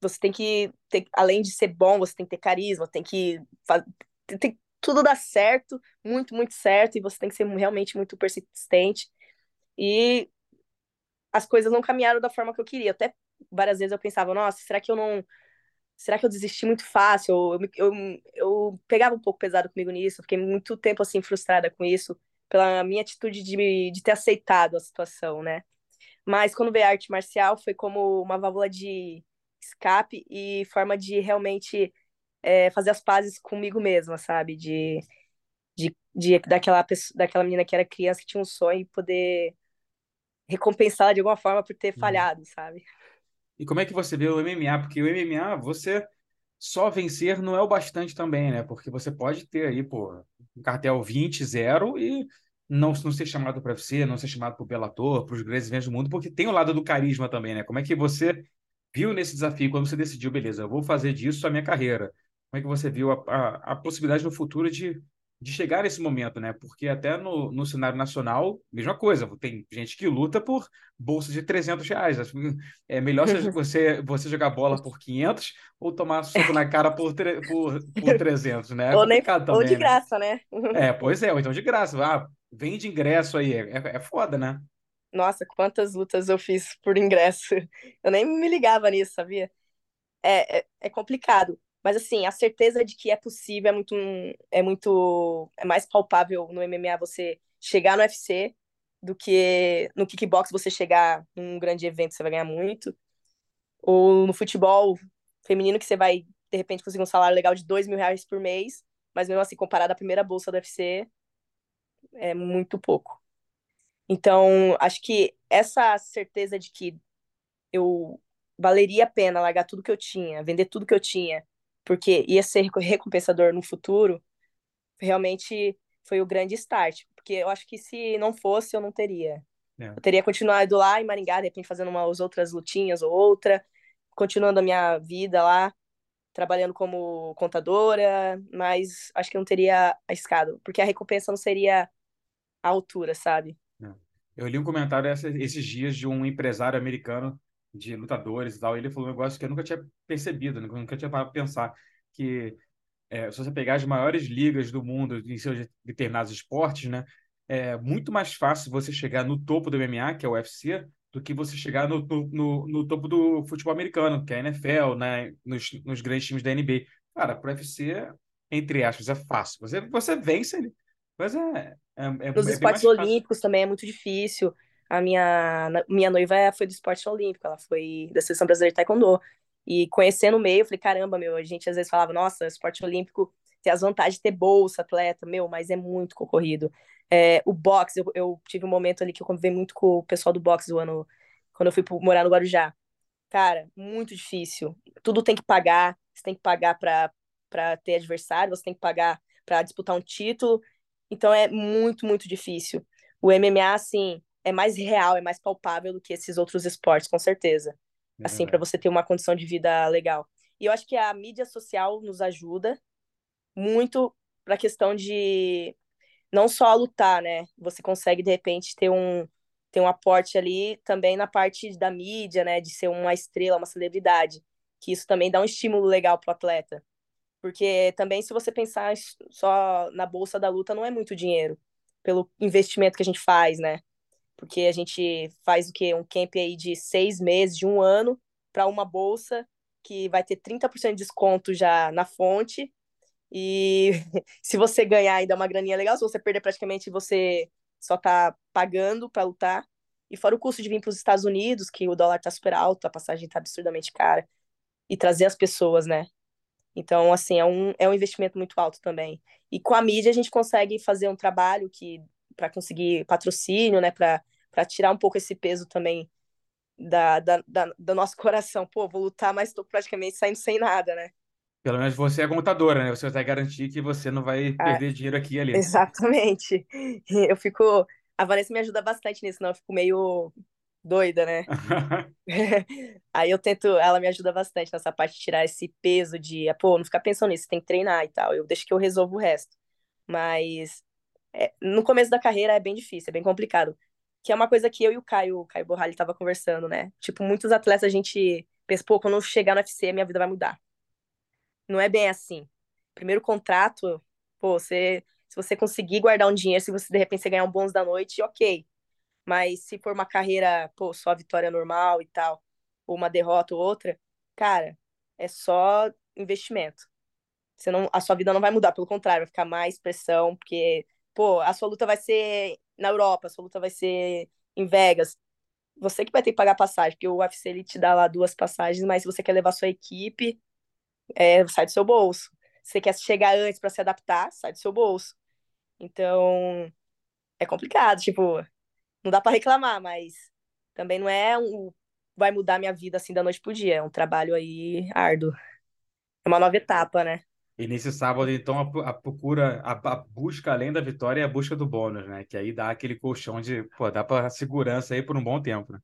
você tem que ter, além de ser bom, você tem que ter carisma, tem que tudo dar certo, muito, muito certo, e você tem que ser realmente muito persistente, e as coisas não caminharam da forma que eu queria. Até várias vezes eu pensava, nossa, será que eu desisti muito fácil? Eu pegava um pouco pesado comigo nisso, eu fiquei muito tempo assim frustrada com isso, pela minha atitude de ter aceitado a situação, né? Mas quando veio a arte marcial, foi como uma válvula de escape e forma de realmente fazer as pazes comigo mesma, sabe? Daquela menina que era criança, que tinha um sonho, e poder recompensá-la de alguma forma por ter falhado, sabe? E como é que você vê o MMA? Porque o MMA, você só vencer não é o bastante também, né? Porque você pode ter aí, pô, um cartel 20-0 e não ser chamado para o UFC, não ser chamado para o Bellator, para os grandes eventos do mundo, porque tem o lado do carisma também, né? Como é que você viu nesse desafio, quando você decidiu, beleza, eu vou fazer disso a minha carreira? Como é que você viu a possibilidade no futuro de chegar nesse momento, né? Porque até no cenário nacional, mesma coisa, tem gente que luta por bolsa de R$300. É melhor você jogar bola por 500 ou tomar soco na cara por 300, né? Ou, nem, também, ou de graça, né? Pois é, ou então de graça. Ah, vende ingresso aí, é foda, né? Nossa, quantas lutas eu fiz por ingresso. Eu nem me ligava nisso, sabia? É complicado. Mas, assim, a certeza de que é possível é mais palpável no MMA você chegar no UFC do que no kickbox você chegar num grande evento, você vai ganhar muito. Ou no futebol feminino, que você vai, de repente, conseguir um salário legal de R$2.000 por mês, mas mesmo assim, comparado à primeira bolsa do UFC, é muito pouco. Então, acho que essa certeza de que eu valeria a pena largar tudo que eu tinha, vender tudo que eu tinha, porque ia ser recompensador no futuro, realmente foi o grande start. Porque eu acho que se não fosse, eu não teria. É. Eu teria continuado lá em Maringá, de repente fazendo umas outras lutinhas ou outra, continuando a minha vida lá, trabalhando como contadora, mas acho que eu não teria arriscado, porque a recompensa não seria a altura, sabe? Eu li um comentário esses dias de um empresário americano de lutadores e tal, e ele falou um negócio que eu nunca tinha percebido, nunca tinha parado pra pensar, que se você pegar as maiores ligas do mundo em seus determinados esportes, né, é muito mais fácil você chegar no topo do MMA, que é o UFC, do que você chegar no topo do futebol americano, que é a NFL, né, nos grandes times da NBA. Cara, pro UFC, entre aspas, é fácil. Você vence ali. Mas nos esportes olímpicos também é muito difícil. A minha noiva foi do esporte olímpico, ela foi da Seleção Brasileira de Taekwondo. E conhecendo o meio, eu falei, caramba, meu, a gente às vezes falava, nossa, esporte olímpico tem as vantagens de ter bolsa, atleta, meu, mas é muito concorrido. O boxe, eu tive um momento ali que eu convivi muito com o pessoal do boxe quando eu fui morar no Guarujá. Cara, muito difícil. Tudo tem que pagar, você tem que pagar pra ter adversário, você tem que pagar pra disputar um título. Então é muito, muito difícil. O MMA, assim, é mais real, é mais palpável do que esses outros esportes, com certeza. Assim, para você ter uma condição de vida legal. E eu acho que a mídia social nos ajuda muito para a questão de não só lutar, né? Você consegue, de repente, ter um aporte ali também na parte da mídia, né? De ser uma estrela, uma celebridade. Que isso também dá um estímulo legal pro atleta. Porque também, se você pensar só na bolsa da luta, não é muito dinheiro. Pelo investimento que a gente faz, né? Porque a gente faz o quê? Um camp aí de 6 meses, de 1 ano, para uma bolsa que vai ter 30% de desconto já na fonte. E se você ganhar e dar uma graninha legal, se você perder praticamente, você só tá pagando para lutar. E fora o custo de vir para os Estados Unidos, que o dólar tá super alto, a passagem tá absurdamente cara. E trazer as pessoas, né? Então, assim, é um investimento muito alto também. E com a mídia a gente consegue fazer um trabalho que... para conseguir patrocínio, né? Para tirar um pouco esse peso também do nosso coração. Pô, vou lutar, mas estou praticamente saindo sem nada, né? Pelo menos você é contadora, né? Você vai garantir que você não vai perder dinheiro aqui e ali. Exatamente. A Vanessa me ajuda bastante nisso, não? Eu fico meio doida, né? Aí eu tento... Ela me ajuda bastante nessa parte de tirar esse peso de... Pô, não ficar pensando nisso, tem que treinar e tal. Eu deixo que eu resolvo o resto. Mas... no começo da carreira é bem difícil, é bem complicado. Que é uma coisa que eu e o Caio Borralho tava conversando, né? Tipo, muitos atletas a gente pensa, pô, quando eu chegar no UFC, minha vida vai mudar. Não é bem assim. Primeiro contrato, pô, se você conseguir guardar um dinheiro, se você de repente você ganhar um bônus da noite, ok. Mas se for uma carreira, pô, só vitória normal e tal, ou uma derrota ou outra, cara, é só investimento. A sua vida não vai mudar, pelo contrário, vai ficar mais pressão, porque... Pô, a sua luta vai ser na Europa, a sua luta vai ser em Vegas. Você que vai ter que pagar passagem, porque o UFC ele te dá lá 2 passagens, mas se você quer levar sua equipe, sai do seu bolso. Se você quer chegar antes pra se adaptar, sai do seu bolso. Então, é complicado, tipo, não dá pra reclamar, mas também não é vai mudar minha vida assim da noite pro dia, é um trabalho aí árduo. É uma nova etapa, né? E nesse sábado, então, a busca além da vitória é a busca do bônus, né? Que aí dá aquele colchão de, pô, dá pra segurança aí por um bom tempo,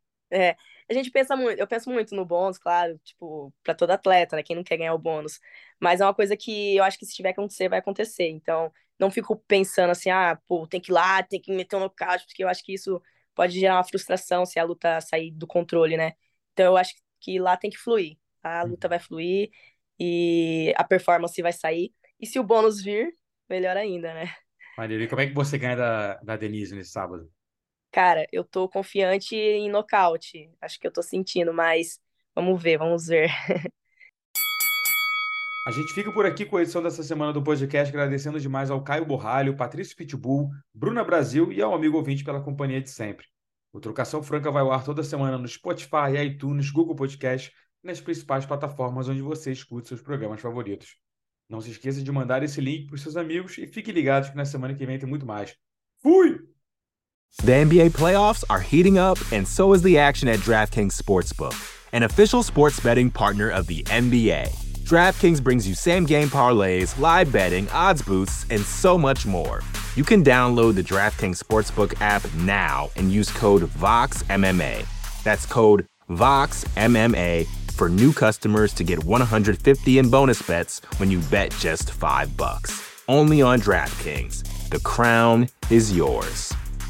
né? A gente pensa muito, eu penso muito no bônus, claro, tipo, pra todo atleta, né? Quem não quer ganhar o bônus. Mas é uma coisa que eu acho que se tiver que acontecer, vai acontecer. Então, não fico pensando assim, pô, tem que ir lá, tem que meter um nocaute, porque eu acho que isso pode gerar uma frustração se a luta sair do controle, né? Então, eu acho que lá tem que fluir, tá? A luta vai fluir. E a performance vai sair. E se o bônus vir, melhor ainda, né? Maneiro. E como é que você ganha da Denise nesse sábado? Cara, eu tô confiante em nocaute. Acho que eu tô sentindo, mas vamos ver. A gente fica por aqui com a edição dessa semana do podcast, agradecendo demais ao Caio Borralho, Patrício Pitbull, Bruna Brasil e ao amigo ouvinte pela companhia de sempre. O Trocação Franca vai ao ar toda semana no Spotify, iTunes, Google Podcast, nas principais plataformas onde você escuta seus programas favoritos. Não se esqueça de mandar esse link para os seus amigos e fiquem ligados que na semana que vem tem muito mais. Fui! The NBA playoffs are heating up and so is the action at DraftKings Sportsbook. an official sports betting partner of the NBA. DraftKings brings you same-game parlays, live betting, odds boosts, and so much more. You can download the DraftKings Sportsbook app now and use code VOXMMA. That's code VOXMMA for new customers to get $150 in bonus bets when you bet just $5. Only on DraftKings. The crown is yours.